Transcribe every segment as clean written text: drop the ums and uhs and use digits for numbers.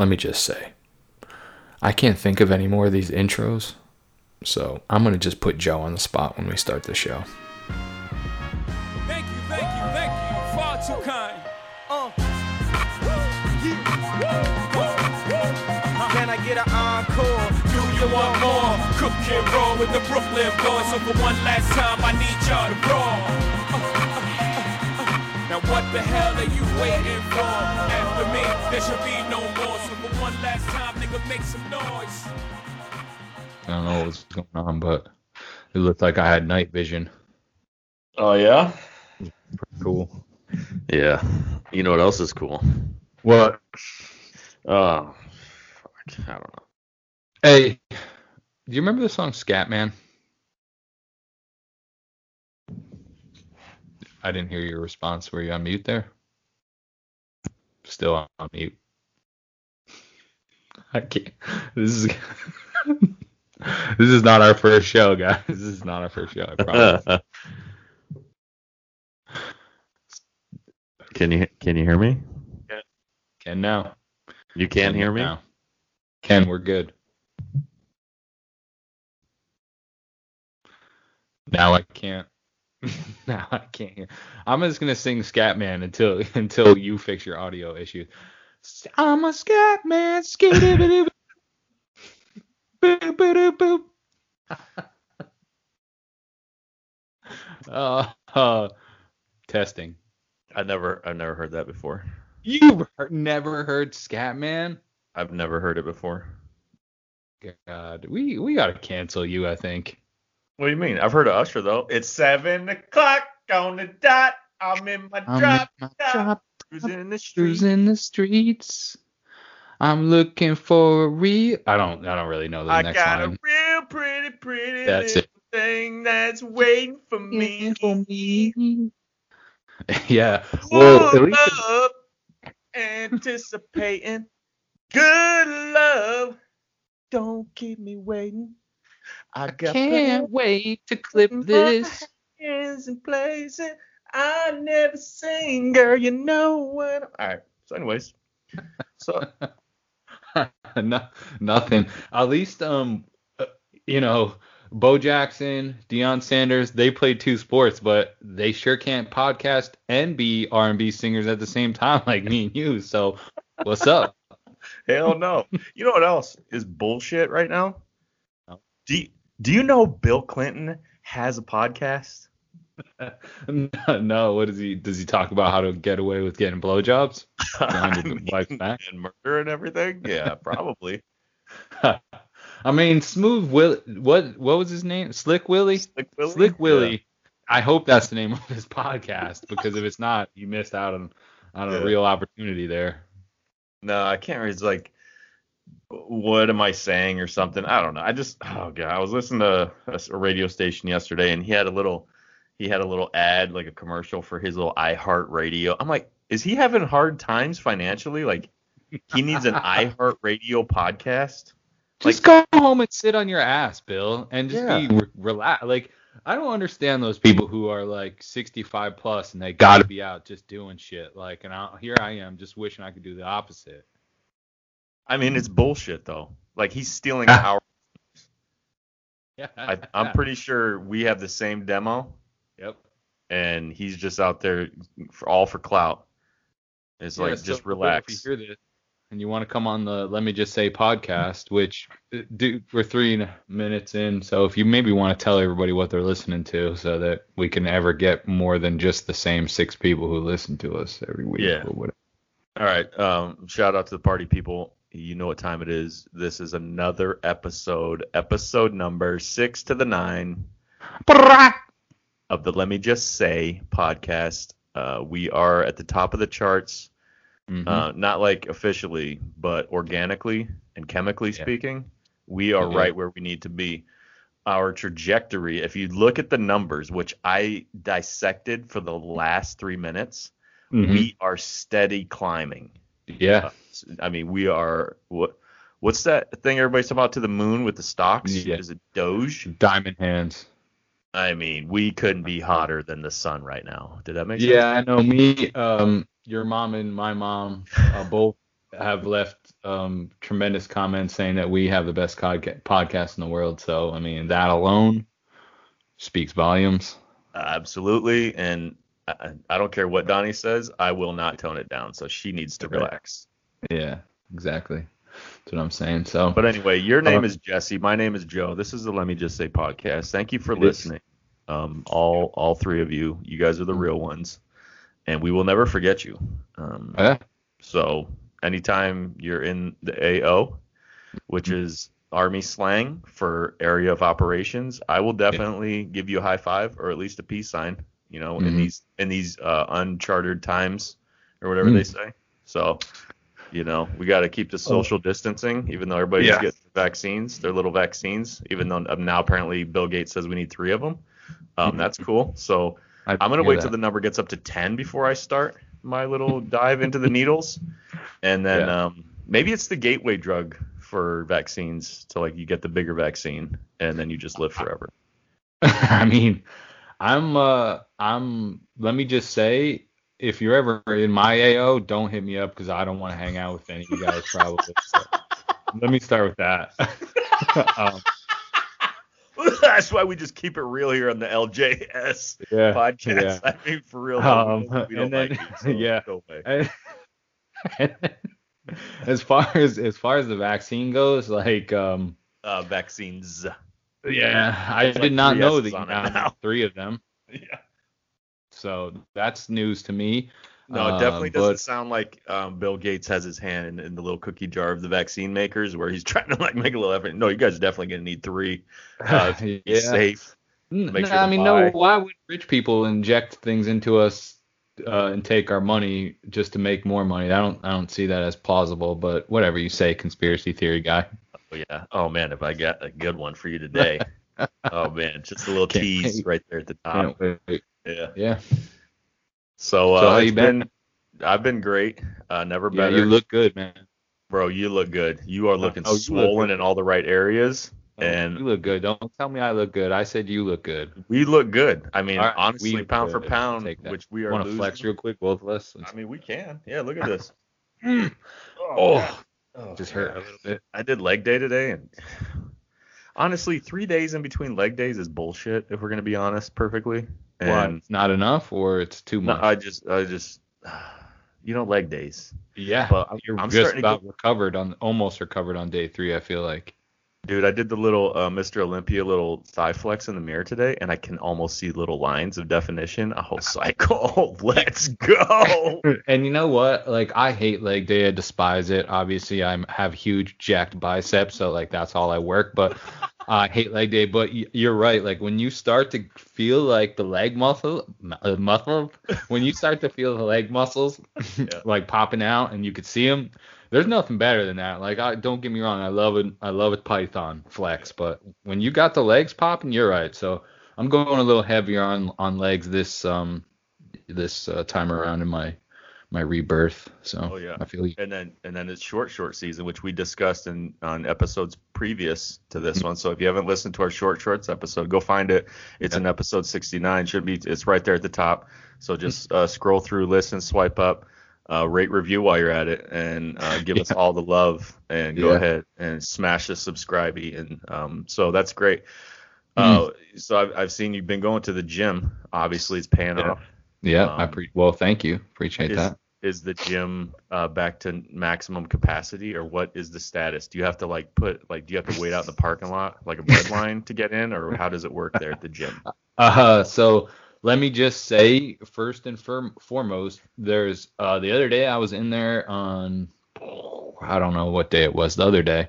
let me just say, I can't think of any more of these intros, so I'm going to just put Joe on the spot when we start the show. Thank you, far too kind. Can I get an encore? Do you want more? Cook and roll with the Brooklyn boys, so for one last time I need y'all to roll. Now what the hell are you waiting for? After me, there should be no more. So for one last time, nigga, make some noise. I don't know what's going on, but it looked like I had night vision. Oh, yeah? Pretty cool. Yeah. You know what else is cool? What? Oh, I don't know. Hey, do you remember the song Scatman? I didn't hear your response. Were you on mute there? Still on mute. I can't. This is not our first show, guys. This is not our first show, I promise. Can you hear me? Yeah. Can now. You can hear me? Now. Can, we're good. Now I can't. No, I can't hear. I'm just gonna sing Scatman until you fix your audio issue. I'm a Scatman, skitty boop boop boop. Testing. I've never heard that before. You've never heard Scatman? I've never heard it before. God, we gotta cancel you, I think. What do you mean? I've heard of Usher, though. It's 7 o'clock on the dot. I'm in my drop top. Cruising the streets. I'm looking for a real... I don't really know the next line. I got a real pretty that's little it. Thing that's waiting for me. Yeah. Well, at least... love, anticipating good love. Don't keep me waiting. I can't wait to clip this. Hands in place, I never sing, girl. You know what? All right. So, anyways, no, nothing. At least, you know, Bo Jackson, Deion Sanders, they play two sports, but they sure can't podcast and be R&B singers at the same time, like me and you. So, what's up? Hell no. You know what else is bullshit right now? Do you know Bill Clinton has a podcast? No, what is he? Does he talk about how to get away with getting blowjobs? And murder and everything? Yeah, probably. I mean, Smooth Willie. What was his name? Slick Willie. Yeah. I hope that's the name of his podcast, because if it's not, you missed out on a real opportunity there. No, I can't read. It's like, what am I saying or something? I don't know. I was listening to a radio station yesterday, and he had a little ad, like a commercial for his little iHeartRadio. I'm like, is he having hard times financially? Like, he needs an iHeartRadio podcast? Just like, go home and sit on your ass, Bill, and just be relaxed. Like, I don't understand those people who are like 65 plus and they gotta be out just doing shit. Like, and here I am just wishing I could do the opposite. I mean, it's bullshit, though. Like, he's stealing our... Yeah. I'm pretty sure we have the same demo. Yep. And he's just out there all for clout. It's so just relax. If you hear this and you want to come on the Let Me Just Say podcast, which, dude, we're 3 minutes in, so if you maybe want to tell everybody what they're listening to so that we can ever get more than just the same six people who listen to us every week or whatever. All right. Shout out to the party people. You know what time it is. This is another episode number 6 to the 9 of the Let Me Just Say podcast. We are at the top of the charts, not like officially, but organically and chemically speaking, we are right where we need to be. Our trajectory, if you look at the numbers, which I dissected for the last 3 minutes, we are steady climbing. Yeah. I mean, we are what's that thing everybody's talking about, to the moon with the stocks? Yeah. Is it Doge? Diamond hands. I mean, we couldn't be hotter than the sun right now. Did that make sense? Yeah, I know. Me, your mom and my mom both have left tremendous comments saying that we have the best podcast in the world. So, I mean, that alone speaks volumes. Absolutely. And I don't care what Donnie says. I will not tone it down. So she needs to relax. Yeah, exactly. That's what I'm saying. So, but anyway, your name is Jesse. My name is Joe. This is the Let Me Just Say podcast. Thank you for listening. All three of you. You guys are the real ones. And we will never forget you. So anytime you're in the AO, which is Army slang for area of operations, I will definitely give you a high five or at least a peace sign, you know, in these uncharted times or whatever they say. So, you know, we got to keep the social distancing, even though everybody's getting vaccines, their little vaccines, even though now apparently Bill Gates says we need 3 of them. That's cool. So I'm going to wait till the number gets up to 10 before I start my little dive into the needles, and then maybe it's the gateway drug for vaccines to, like, you get the bigger vaccine and then you just live forever. I mean, I'm let me just say, if you're ever in my AO, don't hit me up because I don't want to hang out with any of you guys probably. So let me start with that. That's why we just keep it real here on the LJS podcast. Yeah. I mean, for real. We don't like it, so go away. And as far as the vaccine goes, like vaccines. Yeah, I did not know that you have 3 of them. Yeah. So that's news to me. No, it definitely doesn't sound like Bill Gates has his hand in the little cookie jar of the vaccine makers where he's trying to, like, make a little effort. No, you guys are definitely going to need 3. To be safe. Why would rich people inject things into us and take our money just to make more money? I don't see that as plausible, but whatever you say, conspiracy theory guy. Oh, yeah. Oh, man, if I got a good one for you today. Oh, man, just a little tease right there at the top. Yeah. So how you been? I've been great. Never better. You look good, man. Bro, you look good. You are looking swollen in all the right areas. And you look good. Don't tell me I look good. I said you look good. We look good. I mean, honestly, pound for pound, which we are losing. Want to flex real quick, both of us? I mean, we can. Yeah, look at this. Just hurt a little bit. I did leg day today, and honestly, 3 days in between leg days is bullshit, if we're going to be honest perfectly. Well, it's not enough, or it's too much? No, I just, you know, leg days. Yeah, but I'm just about almost recovered on day 3, I feel like. Dude, I did the little Mr. Olympia little thigh flex in the mirror today, and I can almost see little lines of definition. A whole cycle. Let's go. And you know what? Like, I hate leg day. I despise it. Obviously, I have huge jacked biceps, so, like, that's all I work, but... I hate leg day, but you're right. Like, when you start to feel like the leg muscles like popping out and you could see them, there's nothing better than that. Like, don't get me wrong. I love a Python flex, but when you got the legs popping, you're right. So I'm going a little heavier on legs this time around in my rebirth. So I feel you. And then it's short season, which we discussed on episodes previous to this one. So if you haven't listened to our short shorts episode, go find it. It's in episode 69. It's right there at the top. So just scroll through, listen, swipe up, rate, review while you're at it, and give us all the love. And go ahead and smash the subscribe-y. And so that's great. So I've seen you've been going to the gym. Obviously, it's paying off. Yeah, thank you. Appreciate that. Is the gym back to maximum capacity, or what is the status? Do you have to do you have to wait out in the parking lot like a bread line to get in, or how does it work there at the gym? So let me just say, first and foremost, there's the other day I was in there on I don't know what day it was the other day,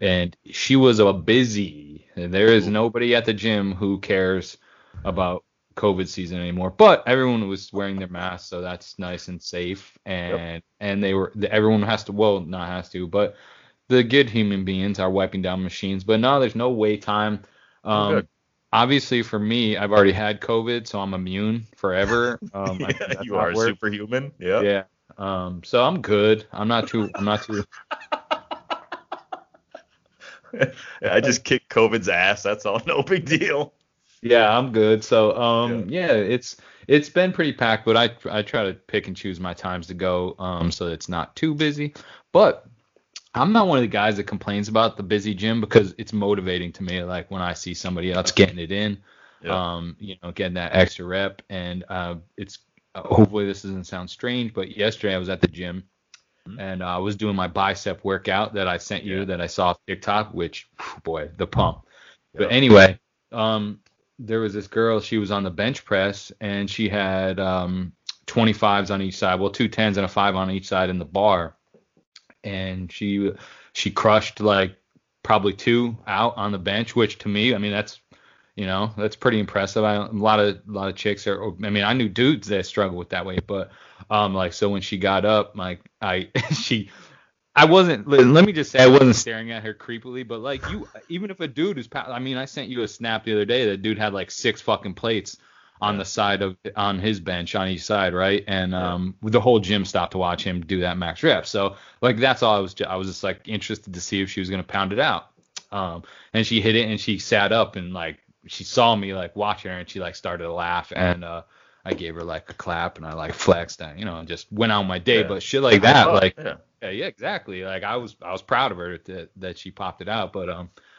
and she was busy. And there is nobody at the gym who cares about COVID season anymore, but everyone was wearing their masks, so that's nice and safe. And but the good human beings are wiping down machines. But no, there's no wait time. Obviously for me, I've already had COVID, so I'm immune forever. You are superhuman. Yeah. So I'm good. I'm not too. I just kicked COVID's ass. That's all. No big deal. Yeah, I'm good. So, it's been pretty packed, but I try to pick and choose my times to go, so that it's not too busy. But I'm not one of the guys that complains about the busy gym because it's motivating to me. Like when I see somebody else getting it in, getting that extra rep, and it's hopefully this doesn't sound strange, but yesterday I was at the gym. And I was doing my bicep workout that I sent you that I saw on TikTok, which, boy, the pump. Yep. But anyway, there was this girl. She was on the bench press, and she had 25s on each side. Well, two 10s and a 5 on each side in the bar. And she crushed, like, probably 2 out on the bench, which to me, I mean, that's, you know, that's pretty impressive. A lot of chicks are, I mean, I knew dudes that struggle with that weight, but so when she got up, like I wasn't staring at her creepily, but like you, even if a dude is, I mean, I sent you a snap the other day that dude had like 6 fucking plates on the side of, on his bench on each side. Right. And, the whole gym stopped to watch him do that max rep. So like, that's all I was just like interested to see if she was going to pound it out. And she hit it and she sat up and like, she saw me like watching her and she like started to laugh and I gave her like a clap and I like flexed and and just went on my day. Yeah. But shit like that, exactly. Like I was proud of her that she popped it out. But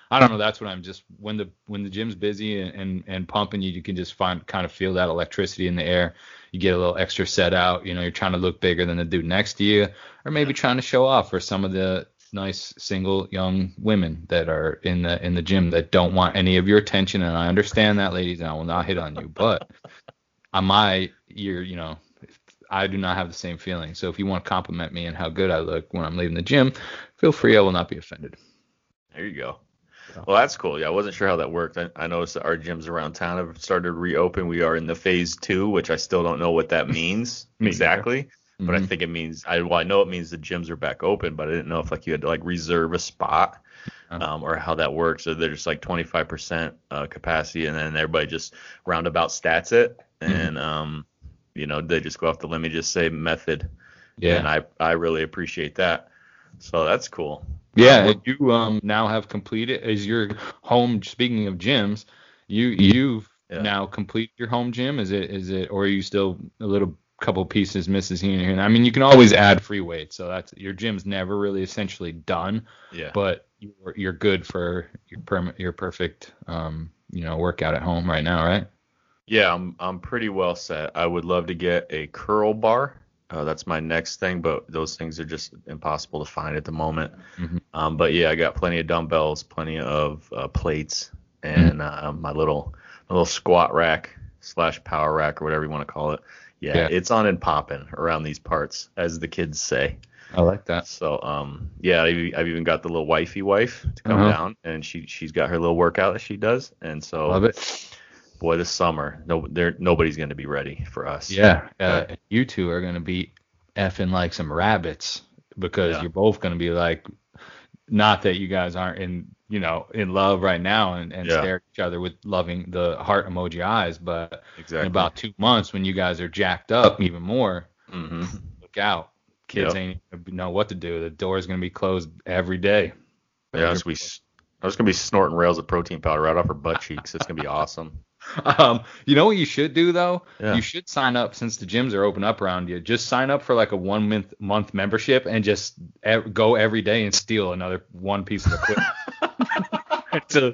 I don't know. That's what I'm just when the gym's busy and pumping you can just kind of feel that electricity in the air. You get a little extra set out. You know, you're trying to look bigger than the dude next to you, or maybe trying to show off for some of the nice single young women that are in the gym that don't want any of your attention, and I understand that, ladies, and I will not hit on you, but on my ear, I do not have the same feeling. So if you want to compliment me and how good I look when I'm leaving the gym, feel free. I will not be offended. There you go. Well, that's cool. Yeah, I wasn't sure how that worked. I noticed that our gyms around town have started to reopen. We are in the phase 2, which I still don't know what that means exactly. But I think it means I know it means the gyms are back open, but I didn't know if like you had to like reserve a spot or how that works. So they're just like 25% capacity, and then everybody just roundabout stats it, and they just go off the let me just say method. Yeah, and I really appreciate that. So that's cool. Yeah, and you now have completed as your home. Speaking of gyms, you've now completed your home gym. Is it or are you still a little? Couple pieces misses here and here? I mean, you can always add free weight, so that's your gym's never really essentially done. Yeah. But you're good for your perfect workout at home right now, right? Yeah, I'm pretty well set. I would love to get a curl bar. That's my next thing, but those things are just impossible to find at the moment. Mm-hmm. But yeah, I got plenty of dumbbells, plenty of plates, and my little squat rack / power rack or whatever you want to call it. Yeah, it's on and popping around these parts, as the kids say. I like that. So, I've even got the little wifey wife to come down, and she's got her little workout that she does, and so love it. Boy, this summer, nobody's gonna be ready for us. Yeah, you two are gonna be effing like some rabbits because you're both gonna be like, not that you guys aren't in love right now and stare at each other with loving the heart emoji eyes, but in about 2 months when you guys are jacked up even more, look out. Kids ain't know what to do. The door is going to be closed every day. Yeah, I'm just going to be snorting rails of protein powder right off her butt cheeks. It's going to be awesome. You know what you should do though? Yeah. You should sign up, since the gyms are open up around you. Just sign up for like a 1 month membership and just go every day and steal another one piece of equipment until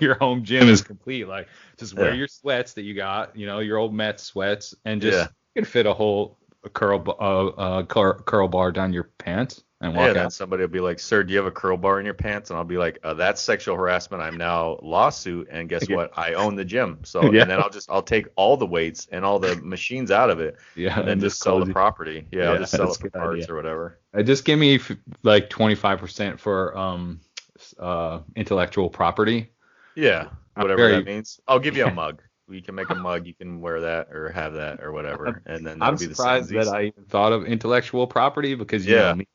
your home gym is complete. Like just wear your sweats that you got, your old Mets sweats, and just you can fit a whole curl bar down your pants. And walk out. Somebody will be like, sir, do you have a curl bar in your pants? And I'll be like, that's sexual harassment. I'm now lawsuit. And guess what? I own the gym. So and then I'll take all the weights and all the machines out of it. Yeah. And then just sell the property. Yeah. I'll just sell it for parts or whatever. Just give me like 25% for intellectual property. Yeah. Whatever that means. I'll give you a mug. You can make a mug. You can wear that or have that or whatever. And then that'll be the same. I'm surprised that I even thought of intellectual property because you know me.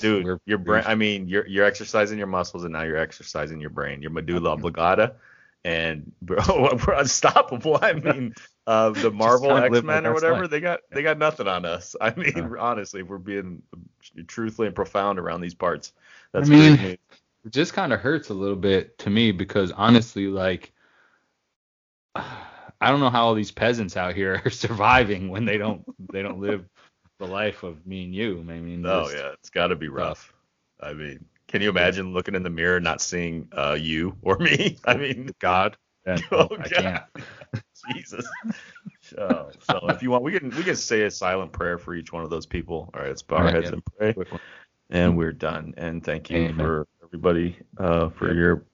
Dude, your brain. I mean, you're exercising your muscles, and now you're exercising your brain. Your medulla oblongata, and bro, we're unstoppable. I mean, the Marvel X-Men or whatever, they got nothing on us. I mean, honestly, we're being truthfully and profound around these parts. That's it just kind of hurts a little bit to me because honestly, like I don't know how all these peasants out here are surviving when they don't live the life of me and you. I mean, it's got to be rough. I mean, can you imagine looking in the mirror and not seeing you or me? I mean, God. I can't. Jesus. So if you want, we can say a silent prayer for each one of those people. All right, let's bow our heads and pray, and we're done. And thank you for everybody for your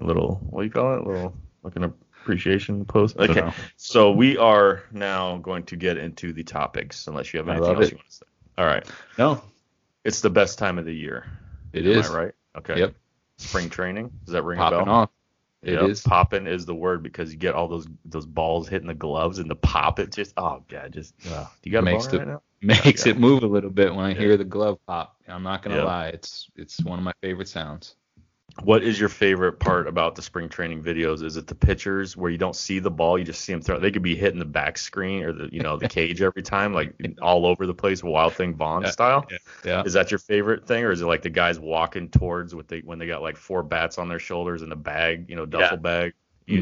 little, what do you call it? Little looking up. Appreciation post. Okay, so we are now going to get into the topics, unless you have anything else you want to say. All right. No. It's the best time of the year. It is. Am I right? Okay. Yep. Spring training. Does that ring a bell? Popping off. It is. Popping is the word, because you get all those balls hitting the gloves, and the pop, it just, do you got a ball right now? Makes it move a little bit when I hear the glove pop. I'm not going to lie. It's one of my favorite sounds. What is your favorite part about the spring training videos? Is it the pitchers where you don't see the ball, you just see them throw? They could be hitting the back screen or the cage every time, like all over the place, Wild Thing Vaughn style. Yeah. Is that your favorite thing, or is it like the guys walking towards when they got like four bats on their shoulders and a bag, duffel bag?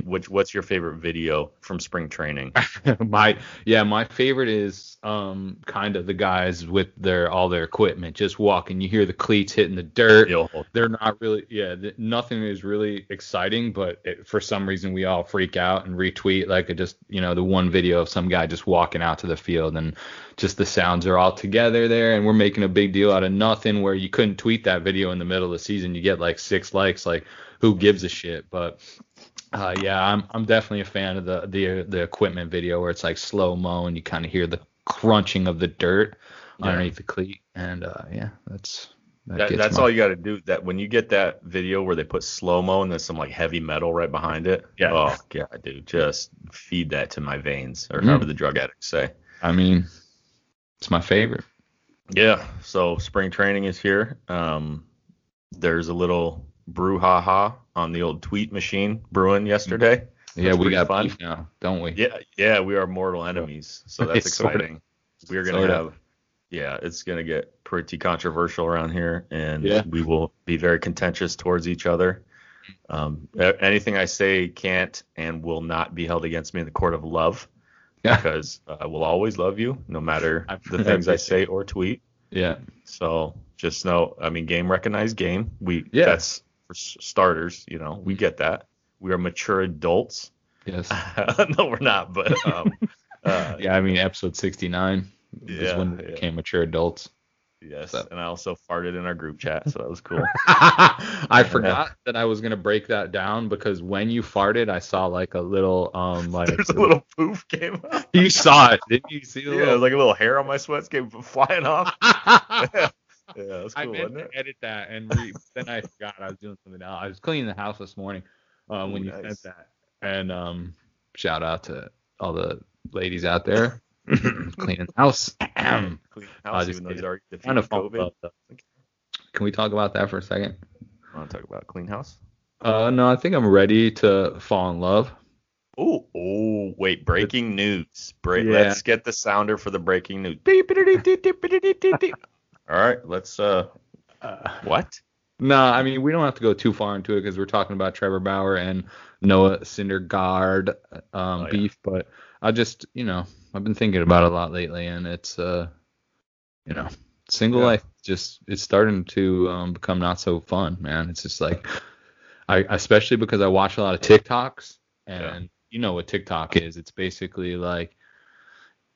What's your favorite video from spring training? My favorite is kind of the guys with all their equipment just walking. You hear the cleats hitting the dirt. They're not really nothing is really exciting, but for some reason we all freak out and retweet the one video of some guy just walking out to the field, and just the sounds are all together there, and we're making a big deal out of nothing, where you couldn't tweet that video in the middle of the season. You get like 6 likes. Like, who gives a shit? But I'm definitely a fan of the equipment video, where it's like slow mo and you kind of hear the crunching of the dirt underneath the cleat, and that's all you got to do. That when you get that video where they put slow mo and there's some like heavy metal right behind it, oh god, dude, just feed that to my veins, or however the drug addicts say. I mean, it's my favorite. Yeah, so spring training is here. There's a little brouhaha on the old tweet machine brewing yesterday. Yeah, we got fun beef now, don't we? Yeah, we are mortal enemies, so that's exciting. We're gonna it's gonna get pretty controversial around here, and we will be very contentious towards each other. Anything I say can't and will not be held against me in the court of love, because I will always love you, no matter the things I say or tweet. Yeah. So just know, I mean, game recognized game. That's for starters, we get that. We are mature adults. Yes. No, we're not. But I mean, episode 69 is when we became mature adults. Yes, so. And I also farted in our group chat, so that was cool. I forgot that I was gonna break that down, because when you farted, I saw like a little there's a little poof came up. You saw it, didn't you? See the little... it was like a little hair on my sweats came flying off. Yeah, that's cool. I meant to edit that, and then I forgot I was doing something else. I was cleaning the house this morning when you said that, and shout out to all the ladies out there. Cleaning the house. Clean house, even though he's already defeated COVID. Can we talk about that for a second? I want to talk about clean house. No, I think I'm ready to fall in love. Oh, wait! Breaking news. Let's get the sounder for the breaking news. All right, let's. What? No, I mean, we don't have to go too far into it, because we're talking about Trevor Bauer and Noah Syndergaard beef. But I just, I've been thinking about it a lot lately, and it's, single life just, it's starting to become not so fun, man. It's just like, I especially because I watch a lot of TikToks, and you know what TikTok is. It's basically like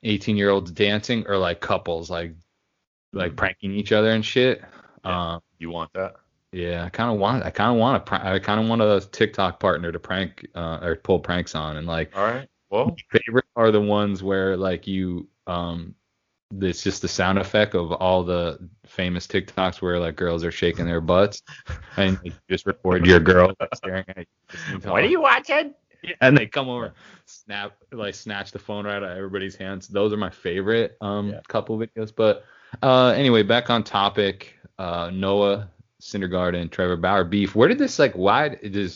18-year-olds dancing, or like couples like pranking each other and shit. Yeah. You want that? Yeah, I kind of want a TikTok partner to prank or pull pranks on, and like. All right. Well, my favorite are the ones where like you it's just the sound effect of all the famous TikToks where like girls are shaking their butts, and you just record your girl staring at you. What are you watching? And they come over, snatch the phone right out of everybody's hands. Those are my favorite couple videos. But anyway, back on topic, Noah Syndergaard and Trevor Bauer beef. Where did this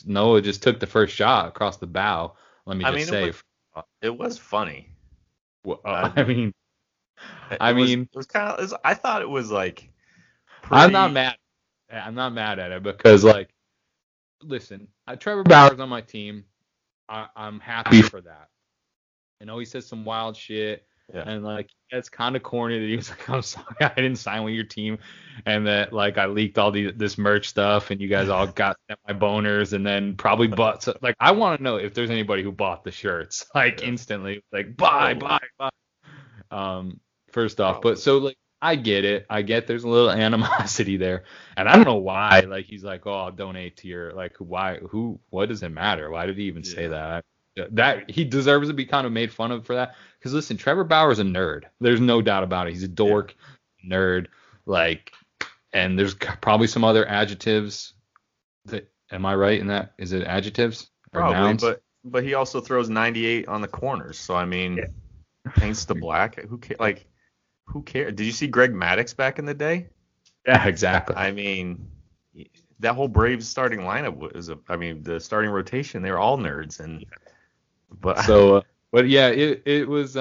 Noah just took the first shot across the bow? Let me just say. It was funny. Well, I thought it was like. Pretty... I'm not mad at it, because like, listen, Trevor Bauer's on my team. I'm happy for that. I know he said some wild shit. Yeah. And, like, that's kind of corny that he was like, I'm sorry, I didn't sign with your team. And that, like, I leaked all this merch stuff and you guys all got my boners and then probably bought. So, like, I want to know if there's anybody who bought the shirts, like, instantly. Like, buy. First off. But so, like, I get it. I get there's a little animosity there. And I don't know why. Like, he's like, oh, I'll donate to your, like, why, who, what does it matter? Why did he even say that? That he deserves to be kind of made fun of for that, because listen, Trevor Bauer's a nerd. There's no doubt about it. He's a dork, nerd, like, and there's probably some other adjectives. That, am I right in that? Is it adjectives or probably, nouns? But he also throws 98 on the corners. So I mean, paints the black. Who cares? Like, who cares? Did you see Greg Maddux back in the day? Yeah, exactly. I mean, that whole Braves starting lineup was, the starting rotation. They were all nerds and. But so, but yeah, it was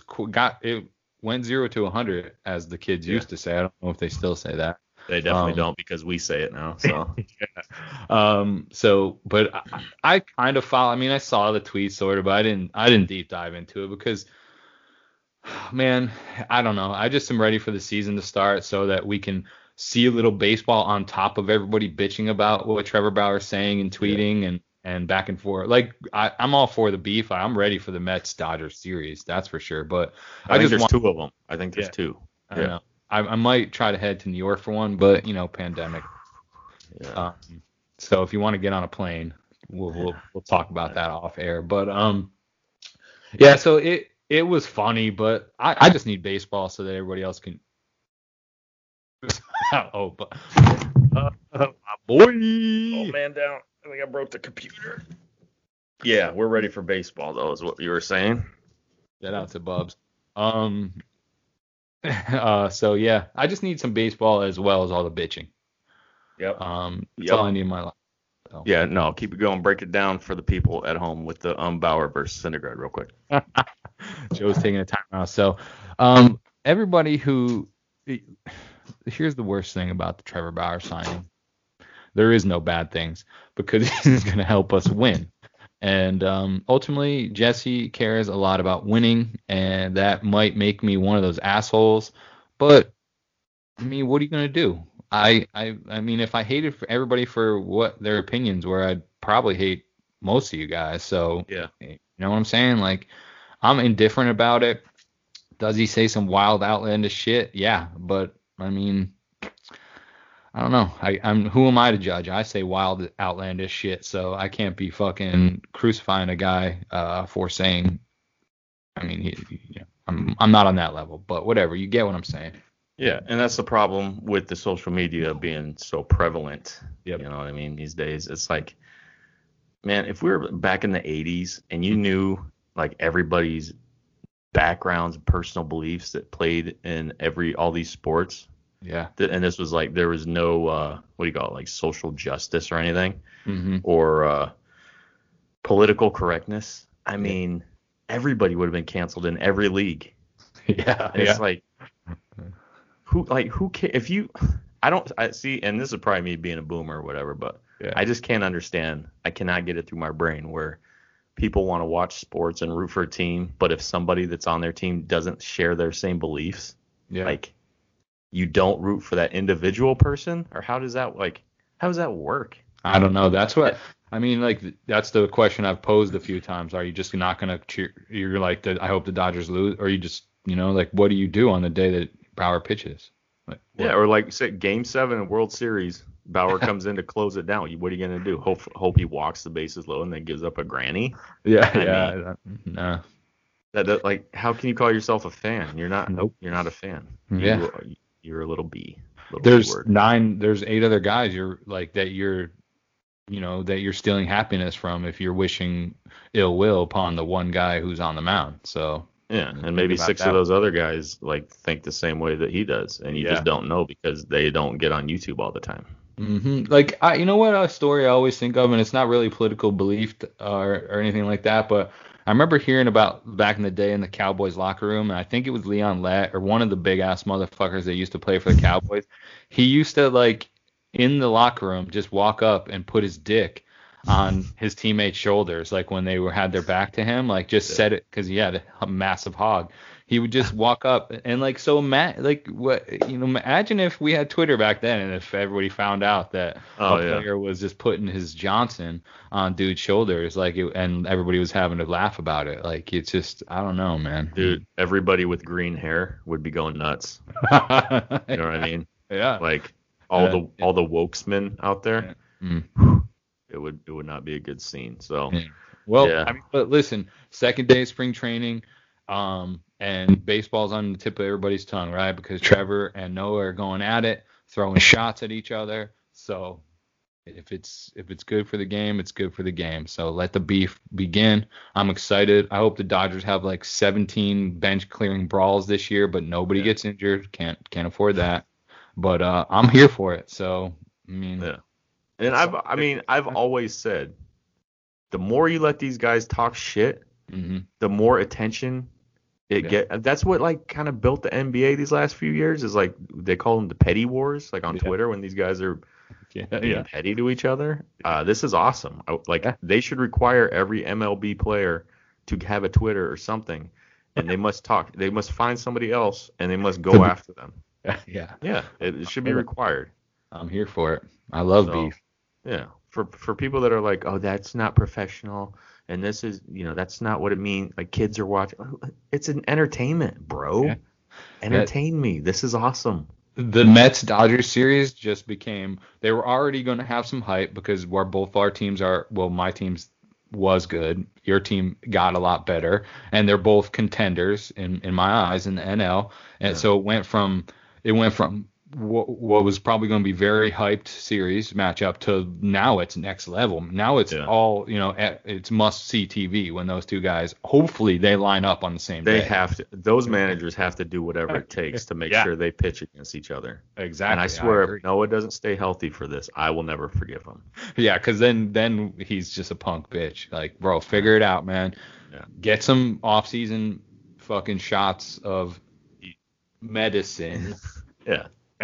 cool. It went 0 to 100, as the kids used to say. I don't know if they still say that. They definitely don't, because we say it now. So, So, but I kind of follow. I mean, I saw the tweet sort of, but I didn't deep dive into it because, man, I don't know. I just am ready for the season to start so that we can see a little baseball on top of everybody bitching about what Trevor Bauer's saying and tweeting and back and forth. Like, I'm all for the beef. I'm ready for the Mets-Dodgers series, that's for sure. But I think there's two of them. I think there's two. I don't know. I might try to head to New York for one, but, you know, pandemic. Yeah. So if you want to get on a plane, we'll talk about that off air. But, so it was funny, but I just need baseball so that everybody else can. My boy. Old man down. I think I broke the computer. Yeah, we're ready for baseball, though, is what you were saying. Shout out to Bubs. So, yeah, I just need some baseball as well as all the bitching. Yep. That's all I need in my life. So. Yeah, no, keep it going. Break it down for the people at home with the Bauer versus Syndergaard real quick. Joe's taking a timeout. So, everybody who – here's the worst thing about the Trevor Bauer signing. There is no bad things, because he's going to help us win. And ultimately, Jesse cares a lot about winning, and that might make me one of those assholes. But, I mean, what are you going to do? I mean, if I hated for everybody for what their opinions were, I'd probably hate most of you guys. So, you know what I'm saying? Like, I'm indifferent about it. Does he say some wild outlandish shit? Yeah, but, I mean... I don't know. I'm who am I to judge? I say wild, outlandish shit, so I can't be fucking crucifying a guy for saying. I mean, I'm not on that level, but whatever. You get what I'm saying. Yeah, and that's the problem with the social media being so prevalent. Yep. You know what I mean? These days, it's like, man, if we were back in the '80s and you knew like everybody's backgrounds, personal beliefs that played in all these sports. Yeah. And this was like, there was no, what do you call it, like social justice or anything, or political correctness. I mean, everybody would have been canceled in every league. Yeah. And it's like, who cares? If you, and this is probably me being a boomer or whatever, but I just can't understand. I cannot get it through my brain where people want to watch sports and root for a team, but if somebody that's on their team doesn't share their same beliefs, like, you don't root for that individual person, or how does that work? I don't know. That's what I mean. Like, that's the question I've posed a few times. Are you just not going to cheer? You're like, I hope the Dodgers lose, or you just, you know, like, what do you do on the day that Bauer pitches? Like, or like, say Game 7 in World Series, Bauer comes in to close it down. What are you going to do? Hope he walks the bases low and then gives up a granny. Yeah, no. That like, how can you call yourself a fan? You're not. Nope. You're not a fan. Yeah. You're a little B. There's 8 other guys you're like that you're stealing happiness from if you're wishing ill will upon the one guy who's on the mound. So and maybe 6 of those other guys like think the same way that he does, and you just don't know because they don't get on YouTube all the time. Like, you know what, a story I always think of, and it's not really political belief or anything like that, but I remember hearing about back in the day in the Cowboys locker room, and I think it was Leon Lett or one of the big-ass motherfuckers that used to play for the Cowboys. He used to, like, in the locker room, just walk up and put his dick on his teammates' shoulders, like when they were had their back to him, like just said it because he had a massive hog. He would just walk up and like, so Matt, like what, you know, imagine if we had Twitter back then and if everybody found out that player was just putting his Johnson on dude's shoulders, like, it, and everybody was having to laugh about it. Like, it's just, I don't know, man. Dude, everybody with green hair would be going nuts. You know what I mean? Yeah. Like all the wokesmen out there. Yeah. Mm. It would not be a good scene. So, I mean, but listen, second day of spring training, and baseball's on the tip of everybody's tongue, right? Because Trevor and Noah are going at it, throwing shots at each other. So if it's good for the game, it's good for the game. So let the beef begin. I'm excited. I hope the Dodgers have like 17 bench clearing brawls this year, but nobody gets injured. Can't afford that. But I'm here for it. So I mean. Yeah. And I've always said, the more you let these guys talk shit, mm-hmm. the more attention it get. That's what like kind of built the NBA these last few years, is like they call them the petty wars, like on Twitter when these guys are being petty to each other. This is awesome. They should require every MLB player to have a Twitter or something, and they must talk. They must find somebody else and they must go after them. Yeah. Yeah. It should be required. I'm here for it. I love beef. Yeah, for people that are like, oh, that's not professional, and this is, you know, that's not what it means. Like, kids are watching. It's an entertainment, bro. Yeah. Entertain me. This is awesome. The Mets-Dodgers series just became. They were already going to have some hype because both our teams are. Well, my team's was good. Your team got a lot better, and they're both contenders in my eyes in the NL. And so it went from. What was probably going to be very hyped series matchup to now it's next level. Now it's all, you know, it's must see TV when those two guys, hopefully they line up on the same day. They have to, those managers have to do whatever it takes to make sure they pitch against each other. Exactly. And I swear, if Noah doesn't stay healthy for this, I will never forgive him. Yeah. Cause then he's just a punk bitch. Like, bro, figure it out, man. Yeah. Get some off season fucking shots of medicine.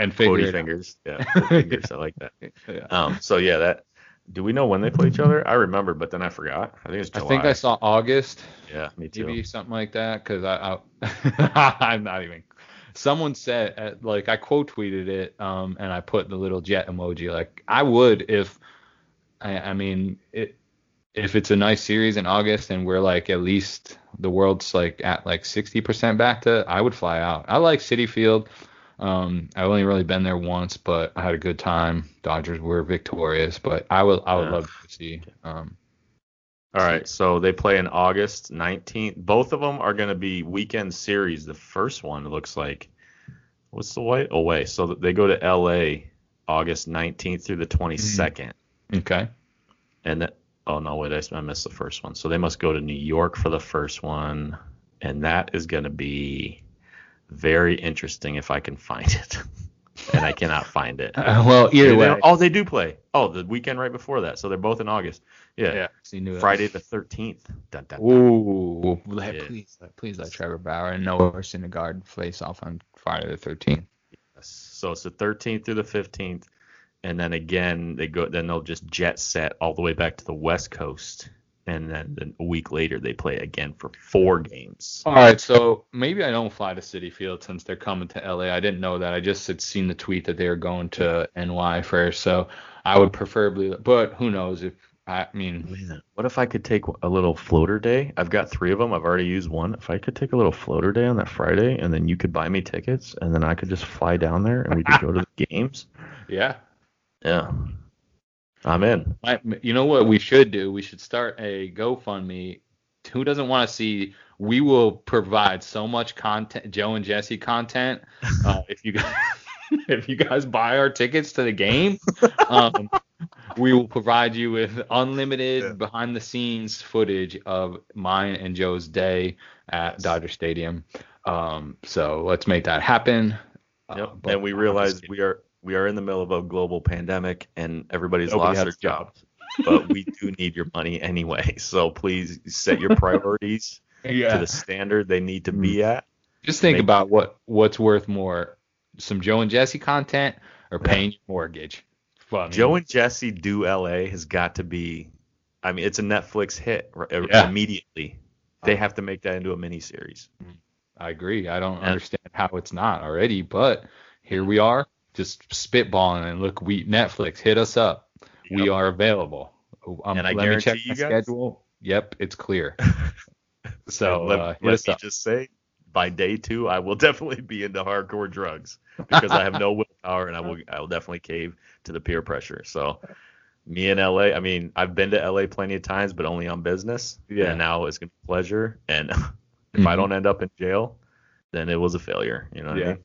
And fingers. Yeah. Fingers. I like that. Yeah. That, do we know when they play each other? I remember, but then I forgot. I think it's July. I think I saw August. Yeah, me too. Maybe something like that. Cause I'm not even, someone said, like, I quote tweeted it. And I put the little jet emoji. Like I would, if it's a nice series in August and we're like, at least the world's like at like 60% back to, I would fly out. I like Citi Field. I've only really been there once, but I had a good time. Dodgers were victorious, but I would love to see. All right, so they play in August 19th. Both of them are going to be weekend series. The first one looks like, what's the way? Away. So they go to L.A. August 19th through the 22nd. Okay. And that, oh, no, wait, I missed the first one. So they must go to New York for the first one, and that is going to be... very interesting if I can find it. And I cannot find it. Well, either way. They do play. Oh, the weekend right before that. So they're both in August. Yeah. Yeah, Friday the 13th. Dun, dun, dun. Ooh. Yeah. Please let Trevor Bauer and Noah Syndergaard face off on Friday the 13th. Yes. So it's the 13th through the 15th. And then again, they'll just jet set all the way back to the West Coast. And then a week later, they play again for 4 games. All right, so maybe I don't fly to Citi Field since they're coming to L.A. I didn't know that. I just had seen the tweet that they were going to NY first. So I would preferably – but who knows if – what if I could take a little floater day? I've got 3 of them. I've already used one. If I could take a little floater day on that Friday, and then you could buy me tickets, and then I could just fly down there, and we could go to the games. Yeah. Yeah. I'm in. You know what we should do? We should start a GoFundMe. Who doesn't want to see? We will provide so much content, Joe and Jesse content. If you guys buy our tickets to the game, we will provide you with unlimited behind the scenes footage of mine and Joe's day at Dodger Stadium. So let's make that happen. Yep. And we realize we are in the middle of a global pandemic, and everybody's lost their jobs. But we do need your money anyway, so please set your priorities to the standard they need to be at. Just think about what's worth more, some Joe and Jesse content or paying your mortgage. Funny. Joe and Jesse do L.A. has got to be I mean, it's a Netflix hit immediately. They have to make that into a miniseries. I agree. I don't understand how it's not already, but here we are just spitballing. And look, Netflix, hit us up. Yep. We are available. And I guarantee check you guys. Schedule. Yep, it's clear. So let me just say, by day 2, I will definitely be into hardcore drugs because I have no willpower, and I will definitely cave to the peer pressure. So me in LA, I mean, I've been to LA plenty of times, but only on business. Yeah. And now it's going to be pleasure. And if I don't end up in jail, then it was a failure. You know what I mean?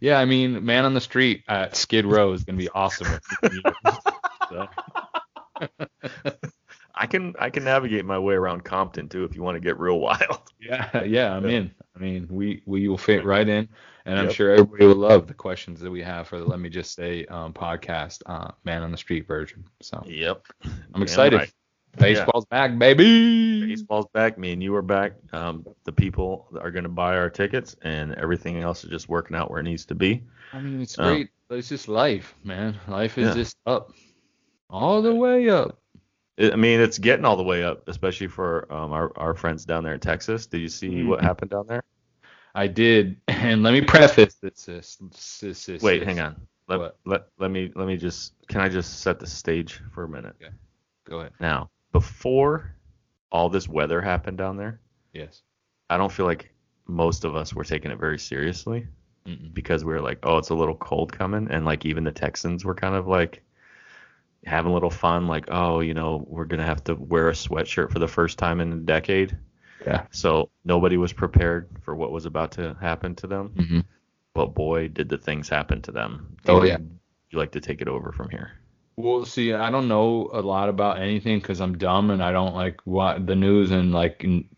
Yeah, I mean, man on the street at Skid Row is going to be awesome. So. I can navigate my way around Compton too if you want to get real wild. Yeah, I'm in. I mean, we will fit right in, and I'm sure everybody will love the questions that we have for the Let Me Just Say podcast, Man on the Street version. So I'm excited. Right. Baseball's back, baby. Baseball's back. Me and you are back. The people are going to buy our tickets, and everything else is just working out where it needs to be. I mean, it's great. It's just life, man. Life is just up, all the way up. I mean, it's getting all the way up, especially for our friends down there in Texas. Did you see what happened down there? I did, and let me preface this. Wait, hang on. Let me just. Can I just set the stage for a minute? Yeah. Go ahead. Now, before all this weather happened down there, yes, I don't feel like most of us were taking it very seriously because we were like, oh, it's a little cold coming, and like even the Texans were kind of like having a little fun, like, oh, you know, we're going to have to wear a sweatshirt for the first time in a decade. Yeah. So nobody was prepared for what was about to happen to them. Mm-hmm. But boy, did the things happen to them. Oh, yeah. Would you like to take it over from here? Well, see, I don't know a lot about anything because I'm dumb and I don't like what the news and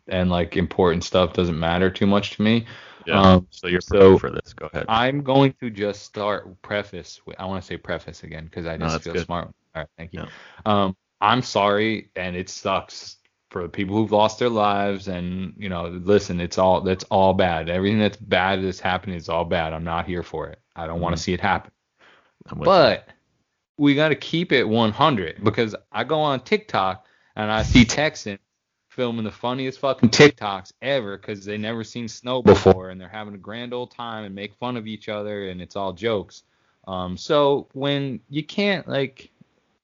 important stuff doesn't matter too much to me. Yeah. So you're prepared for this. Go ahead. I'm going to just start preface. I want to say preface again because I just feel smart. All right, thank you. Yeah. I'm sorry, and it sucks for the people who've lost their lives. And you know, listen, that's all bad. Everything that's bad that's happening is all bad. I'm not here for it. I don't want to see it happen. But we got to keep it 100 because I go on TikTok and I see Texans filming the funniest fucking TikToks ever because they never seen snow before and they're having a grand old time and make fun of each other and it's all jokes. So when you can't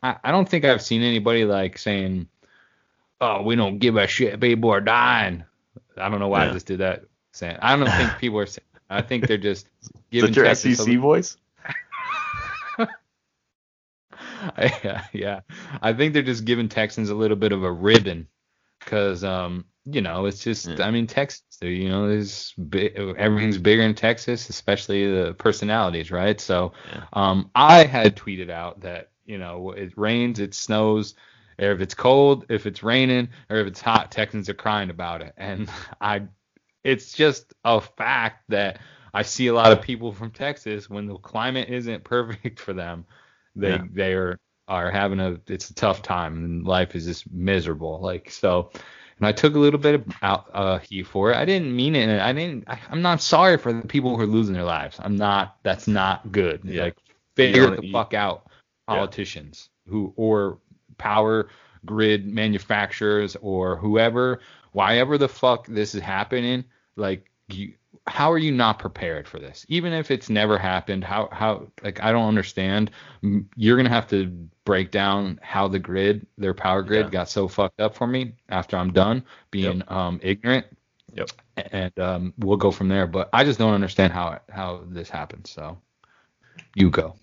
I don't think I've seen anybody saying, "Oh, we don't give a shit. People are dying." I don't know why I just did that. I don't think people are saying. I think they're just giving. Is that your SEC voice? Yeah. I think they're just giving Texans a little bit of a ribbon because, you know, it's just, I mean, Texas, you know, everything's bigger in Texas, especially the personalities, right? So I had tweeted out that, you know, it rains, it snows, or if it's cold, if it's raining, or if it's hot, Texans are crying about it. And it's just a fact that I see a lot of people from Texas when the climate isn't perfect for them. They are having it's a tough time and life is just miserable. And I took a little bit of heat for it. I didn't mean it. I'm not sorry for the people who are losing their lives. I'm not, that's not good. Yeah. Figure the fuck out, politicians or power grid manufacturers or whoever, whyever the fuck this is happening. How are you not prepared for this? Even if it's never happened, how I don't understand. You're going to have to break down how their power grid got so fucked up for me after I'm done being ignorant. Yep. And we'll go from there, but I just don't understand how this happened. So you go.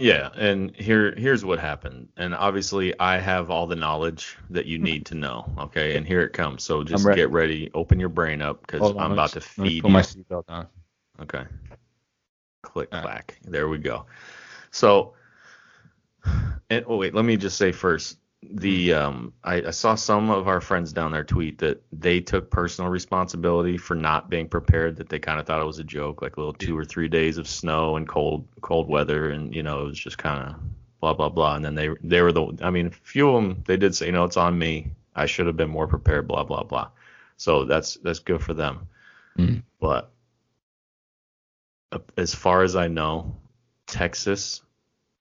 Yeah, and here's what happened. And obviously I have all the knowledge that you need to know, okay? And here it comes. So just get ready, open your brain up cuz I'm about to feed you. Let me put my seatbelt on. Okay. Click clack. There we go. So let me just say first the I saw some of our friends down there tweet that they took personal responsibility for not being prepared, that they kind of thought it was a joke, like a little 2 or 3 days of snow and cold weather, and you know, it was just kind of blah blah blah. And then they were a few of them, they did say, you know, it's on me, I should have been more prepared, blah blah blah. So that's good for them. But as far as I know, Texas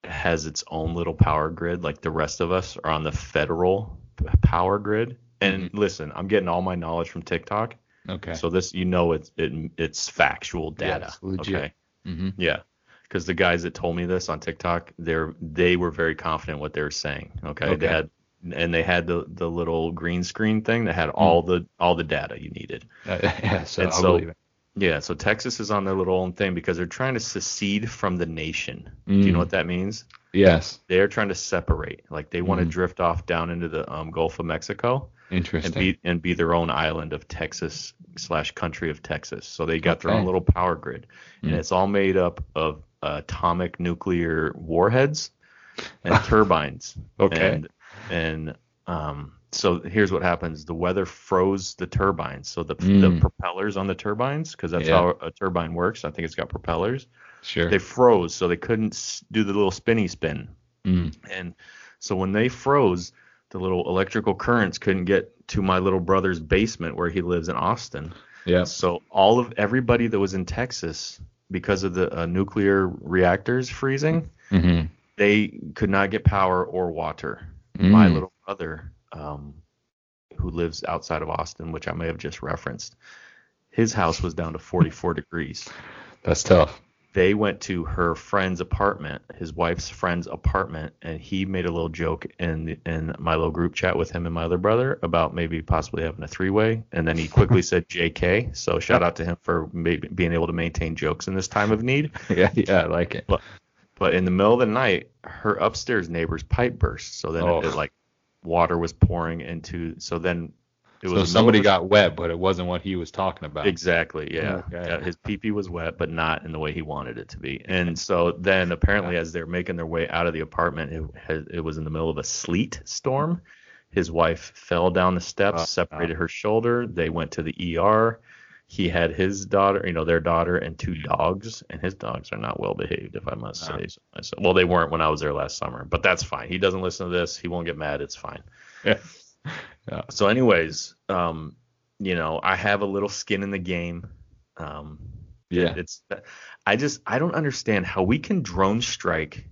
has its own little power grid. Like the rest of us are on the federal power grid. And listen, I'm getting all my knowledge from TikTok. Okay. So this, you know, it's factual data. Yes, legit. Okay. Mm-hmm. Yeah. Because the guys that told me this on TikTok, they were very confident what they were saying. Okay. They had the little green screen thing that had all the data you needed. Yeah. So I believe it. Yeah. So Texas is on their little own thing because they're trying to secede from the nation. Do you know what that means? Yes. They're trying to separate. Like they want to drift off down into the Gulf of Mexico. Interesting. And be their own island of Texas / country of Texas. So they got their own little power grid, and it's all made up of atomic nuclear warheads and turbines. Okay. So here's what happens: the weather froze the turbines. So the propellers on the turbines, because that's how a turbine works. I think it's got propellers. Sure. They froze, so they couldn't do the little spinny spin. And so when they froze, the little electrical currents couldn't get to my little brother's basement where he lives in Austin. Yeah. So everybody that was in Texas, because of the nuclear reactors freezing, they could not get power or water. My little brother, who lives outside of Austin, which I may have just referenced, his house was down to 44 degrees. That's tough. They went to his wife's friend's apartment, and he made a little joke in my little group chat with him and my other brother about maybe possibly having a three-way, and then he quickly said JK, so shout out to him for maybe being able to maintain jokes in this time of need. Yeah, I like it. But in the middle of the night, her upstairs neighbor's pipe burst, so then water was pouring into – so then – somebody got wet, but it wasn't what he was talking about. Exactly, yeah. Okay. His pee-pee was wet, but not in the way he wanted it to be. And so then apparently as they're making their way out of the apartment, it was in the middle of a sleet storm. His wife fell down the steps, separated her shoulder. They went to the ER. He had his daughter, their daughter and two dogs, and his dogs are not well behaved, if I must say so myself. Well, they weren't when I was there last summer, but that's fine. He doesn't listen to this. He won't get mad. It's fine. Yeah. Yeah. So anyways, I have a little skin in the game. I don't understand how we can drone strike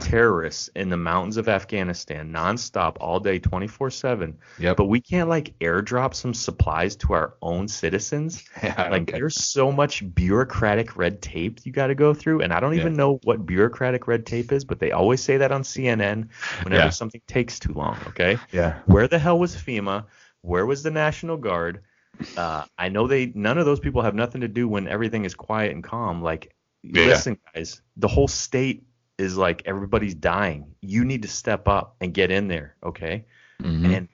terrorists in the mountains of Afghanistan nonstop all day, 24/7. But we can't airdrop some supplies to our own citizens. There's so much bureaucratic red tape you got to go through, and I don't even know what bureaucratic red tape is, but they always say that on CNN whenever something takes too long. Okay. Yeah. Where the hell was FEMA? Where was the National Guard? I know none of those people have nothing to do when everything is quiet and calm. Listen, guys, the whole state is everybody's dying. You need to step up and get in there, okay? And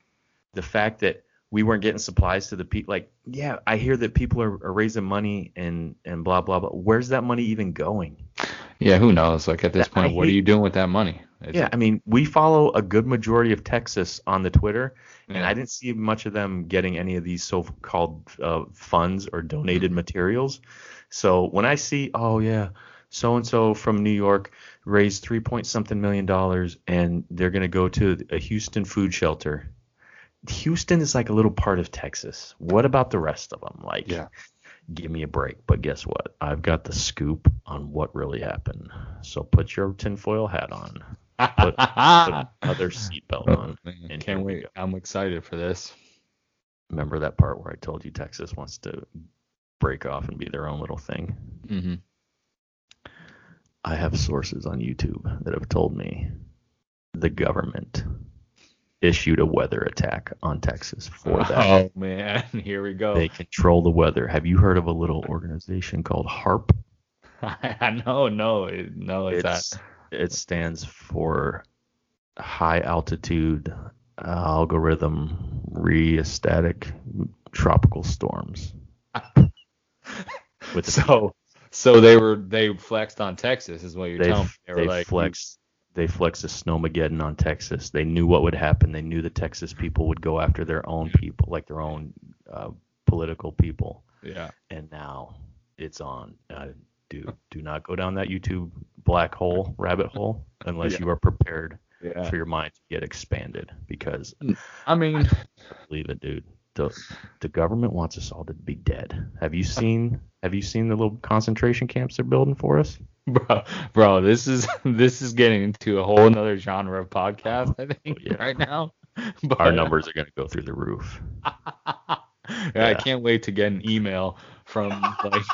the fact that we weren't getting supplies to the people, I hear that people are raising money and blah, blah, blah. Where's that money even going? Yeah, who knows? At this point, what are you doing with that money? We follow a good majority of Texas on the Twitter, and I didn't see much of them getting any of these so-called funds or donated materials. So when I see, so-and-so from New York raised $3-something million, and they're going to go to a Houston food shelter. Houston is a little part of Texas. What about the rest of them? Give me a break. But guess what? I've got the scoop on what really happened. So put your tinfoil hat on. Put another seatbelt on. And can't wait. I'm excited for this. Remember that part where I told you Texas wants to break off and be their own little thing? Mm-hmm. I have sources on YouTube that have told me the government issued a weather attack on Texas for that. Oh, man. Here we go. They control the weather. Have you heard of a little organization called HARP? I know. No, it stands for High Altitude Algorithm Rheostatic Tropical Storms. So they flexed on Texas is what you're telling me. They flexed the Snowmageddon on Texas. They knew what would happen. They knew the Texas people would go after their own people, their own political people. Yeah. And now it's on. Do not go down that YouTube rabbit hole unless you are prepared for your mind to get expanded, because I believe it, dude. The government wants us all to be dead. Have you seen the little concentration camps they're building for us? Bro, this is getting into a whole another genre of podcast, I think, right now. But our numbers are going to go through the roof. Yeah. I can't wait to get an email from like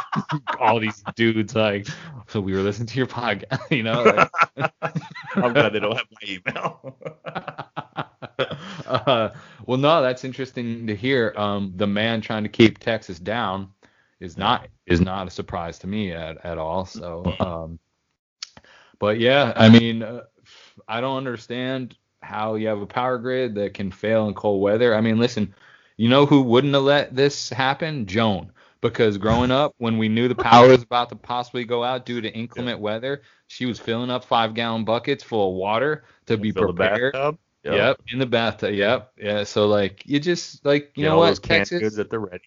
all these dudes like, so we were listening to your podcast, you know. Like. I'm glad they don't have my email. Well, no, that's interesting to hear. The man trying to keep Texas down is not a surprise to me at all. So, but yeah, I mean, I don't understand how you have a power grid that can fail in cold weather. I mean, listen. You know who wouldn't have let this happen? Joan. Because growing up, when we knew the power was about to possibly go out due to inclement weather, she was filling up 5-gallon buckets full of water to be prepared. In the bathtub. Yeah. So like, you just like, you know what, all those Texas canned goods at the ready.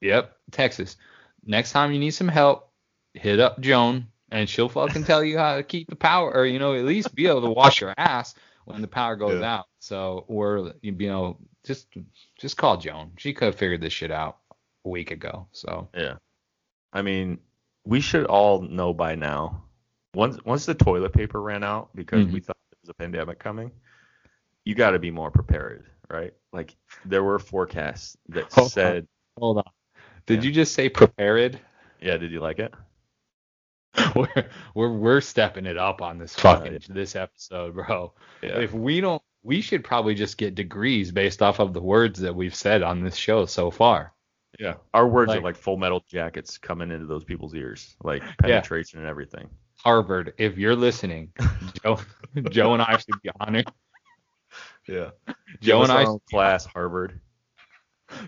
Yep, Texas. Next time you need some help, hit up Joan, and she'll fucking tell you how to keep the power, or you know, at least be able to wash your ass when the power goes out. So or you know. Just call Joan. She could have figured this shit out a week ago. So yeah, I mean, we should all know by now. Once the toilet paper ran out because we thought there was a pandemic coming, you got to be more prepared, right? Like there were forecasts that said. Hold on. Did you just say prepared? Yeah. Did you like it? We're stepping it up on this this episode, bro. Yeah. If we don't. We should probably just get degrees based off of the words that we've said on this show so far. Yeah. Our words are like Full Metal Jackets coming into those people's ears, like penetration and everything. Harvard, if you're listening, Joe and I should be honored. Yeah. Joe and I class Harvard.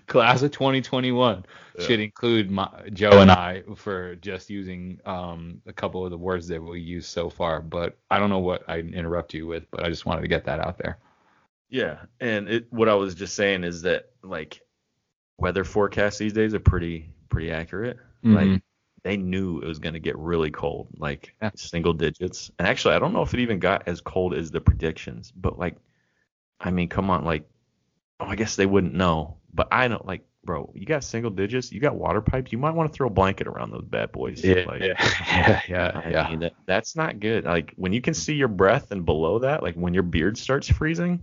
Class of 2021 should include Joe and I for just using a couple of the words that we use so far. But I don't know what I interrupt you with, but I just wanted to get that out there. Yeah, and what I was just saying is that like weather forecasts these days are pretty accurate. Mm-hmm. Like they knew it was going to get really cold, like single digits. And actually, I don't know if it even got as cold as the predictions. But like, I mean, come on, like, oh, I guess they wouldn't know. But I don't like, bro, you got single digits, you got water pipes, you might want to throw a blanket around those bad boys. Yeah, like, I mean, that's not good. Like, when you can see your breath and below that, like when your beard starts freezing,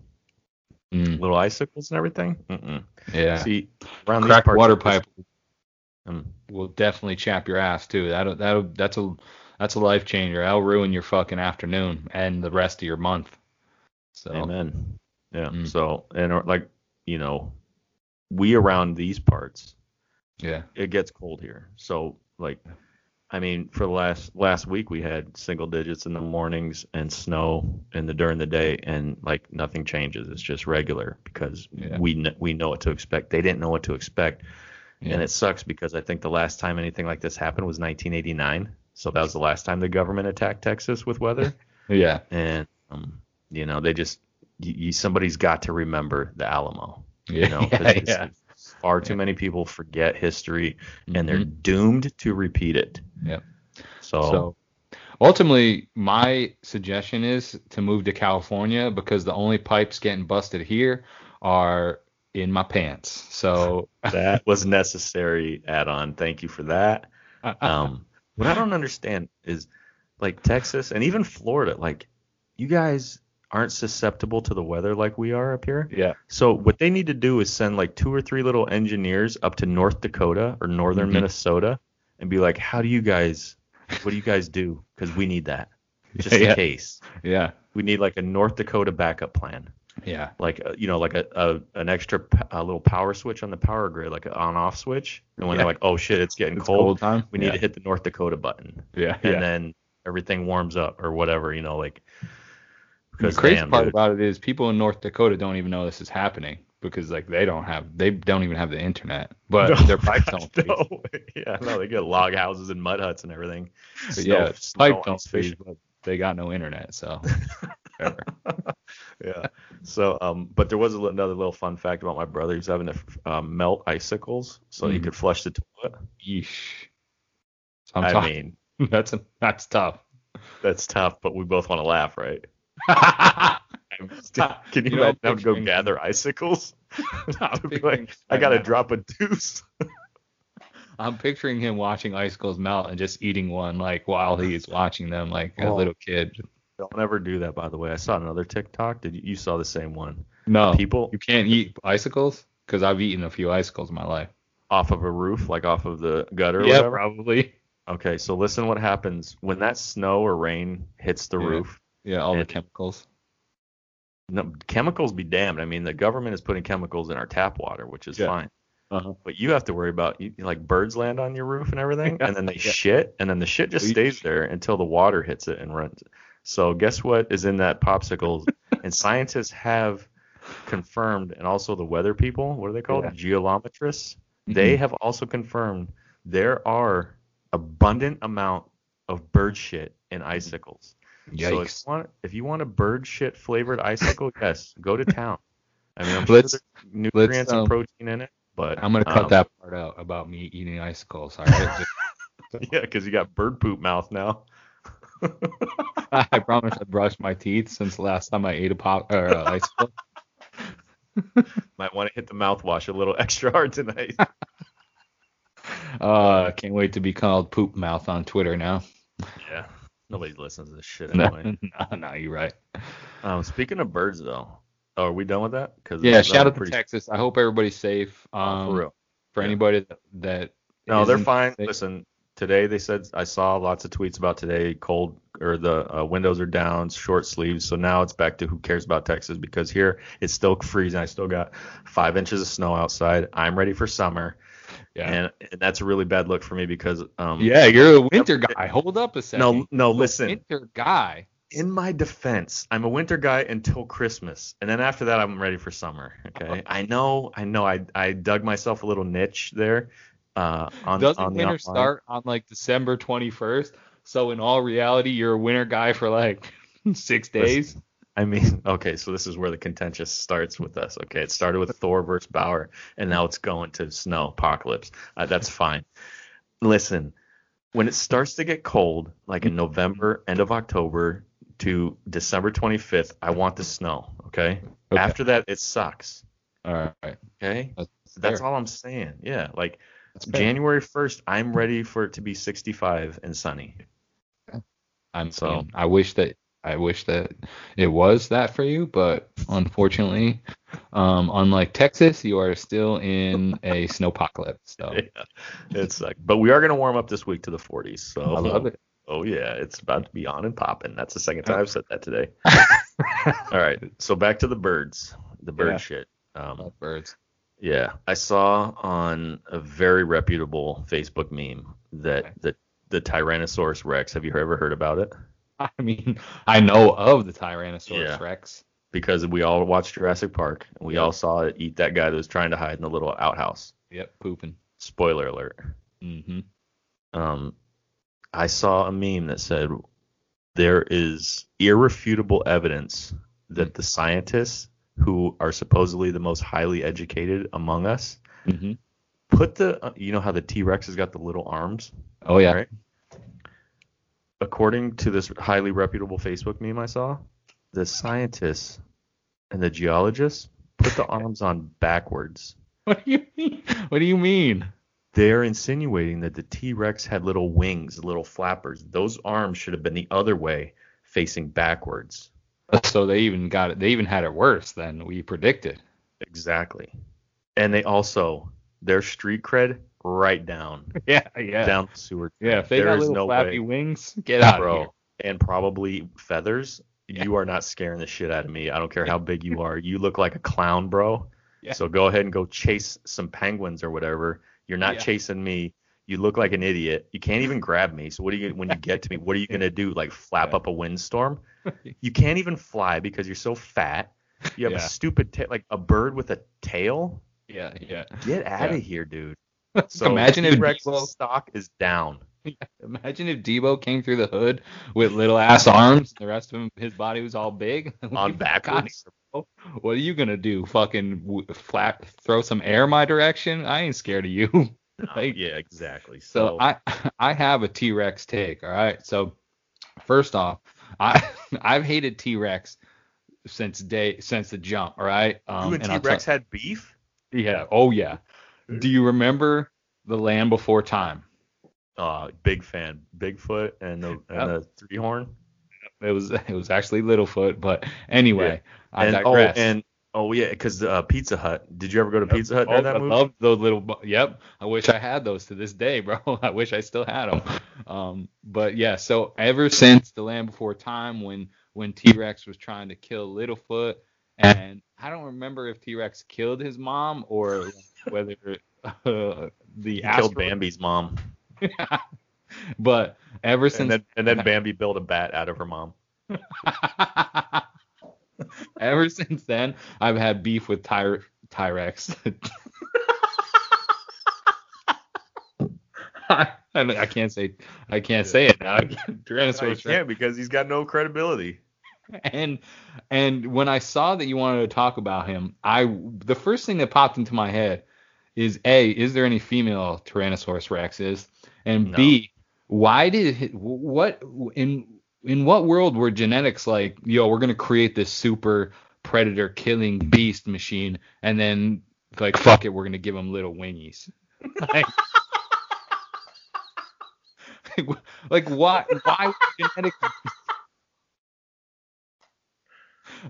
little icicles and everything. Yeah. See, around cracked these water pipe will definitely chap your ass, too. That's a life changer. That'll ruin your fucking afternoon and the rest of your month. So. Amen. Yeah. So, and like, you know, we around these parts, it gets cold here. So like, I mean, for the last week we had single digits in the mornings and snow during the day, and like nothing changes. It's just regular because we know what to expect. They didn't know what to expect, and it sucks because I think the last time anything like this happened was 1989. So that was the last time the government attacked Texas with weather. And you know, they just somebody's got to remember the Alamo. You know, far too many people forget history, and they're doomed to repeat it. Yeah. So ultimately, my suggestion is to move to California because the only pipes getting busted here are in my pants. So that was necessary add-on. Thank you for that. What I don't understand is like Texas and even Florida, like you guys aren't susceptible to the weather like we are up here. Yeah. So what they need to do is send like 2 or 3 little engineers up to North Dakota or northern Minnesota and be like, what do you guys do? Because we need that just in case. Yeah. We need like a North Dakota backup plan. Yeah. Like, you know, like an extra little power switch on the power grid, like an on-off switch. And when they're like, oh shit, it's getting cold time. We need to hit the North Dakota button. Yeah. And then everything warms up or whatever, you know, like. The crazy part about it is people in North Dakota don't even know this is happening because like they don't even have the internet, but their pipes don't freeze. They get log houses and mud huts and everything. But pipe don't freeze, but they got no internet, so. So, but there was another little fun fact about my brother. He's having to melt icicles so he could flush the toilet. Yeesh. I mean, that's tough. That's tough, but we both want to laugh, right? Can you imagine I would go gather icicles? I gotta drop a deuce. I'm picturing him watching icicles melt and just eating one like while he's watching them like a little kid. Don't ever do that, by the way. I saw another TikTok. Did you saw the same one? No. People? You can't eat icicles? Because I've eaten a few icicles in my life. Off of a roof, like off of the gutter or whatever? Yeah, probably. Okay, so listen what happens when that snow or rain hits the roof. Yeah, all the chemicals. No, chemicals be damned. I mean, the government is putting chemicals in our tap water, which is fine. Uh-huh. But you have to worry about like birds land on your roof and everything, and then they shit, and then the shit just stays there until the water hits it and runs. So guess what is in that popsicle? And scientists have confirmed, and also the weather people, what are they called? Geolometrists. Mm-hmm. They have also confirmed there are abundant amount of bird shit in icicles. Yikes. So if you want a bird shit flavored icicle, yes, go to town. I mean, I'm sure there's nutrients and protein in it. But I'm going to cut that part out about me eating icicles. Yeah, because you got bird poop mouth now. I promise I brushed my teeth since the last time I ate an icicle. Might want to hit the mouthwash a little extra hard tonight. Can't wait to be called poop mouth on Twitter now. Yeah, nobody listens to this shit anyway. No, you're right. Speaking of birds, though. Oh, are we done with that? Shout out to Texas. I hope everybody's safe. For real. For anybody that no, they're fine. Safe. Listen, today they said I saw lots of tweets about today. Cold or the windows are down, short sleeves. So now it's back to who cares about Texas, because here it's still freezing. I still got 5 inches of snow outside. I'm ready for summer. Yeah, and that's a really bad look for me because you're a winter guy. Hold up a second. No, listen, winter guy. In my defense, I'm a winter guy until Christmas, and then after that, I'm ready for summer. Okay, I know, I dug myself a little niche there. Doesn't winter start on like December 21st? So in all reality, you're a winter guy for like 6 days. I mean, okay, so this is where the contentious starts with us. Okay, it started with Thor versus Bauer, and now it's going to snow apocalypse. That's fine. Listen, when it starts to get cold, like in November, end of October to December 25th, I want the snow, okay? After that, it sucks. All right. Okay? That's all I'm saying. Yeah, like January 1st, I'm ready for it to be 65 and sunny. I wish that it was that for you, but unfortunately, unlike Texas, you are still in a snowpocalypse. So. Yeah, it sucks. But we are going to warm up this week to the 40s. So I love it. Oh, yeah. It's about to be on and popping. That's the second time I've said that today. All right. So back to the birds. The bird shit. Love birds. Yeah. I saw on a very reputable Facebook meme that the Tyrannosaurus Rex, have you ever heard about it? I mean, I know of the Tyrannosaurus Rex. Because we all watched Jurassic Park, and we all saw it eat that guy that was trying to hide in the little outhouse. Yep, pooping. Spoiler alert. Mm-hmm. I saw a meme that said, there is irrefutable evidence that the scientists, who are supposedly the most highly educated among us, put the... you know how the T-Rex has got the little arms? Oh, yeah. Right? According to this highly reputable Facebook meme I saw, the scientists and the geologists put the arms on backwards. What do you mean? What do you mean? They're insinuating that the T-Rex had little wings, little flappers. Those arms should have been the other way, facing backwards. So they even got it. They even had it worse than we predicted. Exactly. And they also, their street cred, right down. Yeah. Down the sewer. Yeah, if they got little flappy wings, get out of here. And probably feathers. Yeah. You are not scaring the shit out of me. I don't care how big you are. You look like a clown, bro. Yeah. So go ahead and go chase some penguins or whatever. You're not chasing me. You look like an idiot. You can't even grab me. So when you get to me, what are you going to do? Like flap up a windstorm? You can't even fly because you're so fat. You have a stupid like a bird with a tail? Yeah. Get out of here, dude. So imagine if T-Rex's stock is down. Imagine if Debo came through the hood with little ass arms. The rest of him, his body was all big. On backwards. What are you going to do? Fucking flat, throw some air my direction? I ain't scared of you. Like, yeah, exactly. So I have a T-Rex take, all right? So first off, I've hated T-Rex since the jump, all right? You and T-Rex had beef? Yeah. Oh, yeah. Do you remember The Land Before Time? Big fan. Bigfoot and the three horn. It was actually Littlefoot, but anyway, I digress. Oh, and Oh yeah, because Pizza Hut. Did you ever go to Pizza Hut? Oh, that I loved those little. Yep, I wish I had those to this day, bro. I wish I still had them. But yeah, so ever since The Land Before Time, when T-Rex was trying to kill Littlefoot, and I don't remember if T-Rex killed his mom or whether he killed Bambi's mom. Yeah. But ever since, and then Bambi built a bat out of her mom. Ever since then, I've had beef with T-Rex. I can't say it now. I can't because he's got no credibility. And when I saw that you wanted to talk about him, the first thing that popped into my head is A, is there any female Tyrannosaurus Rexes? And no. B, why did in what world were genetics like, yo, we're going to create this super predator killing beast machine, and then, like, fuck it, we're going to give them little wingies? Like why would genetics...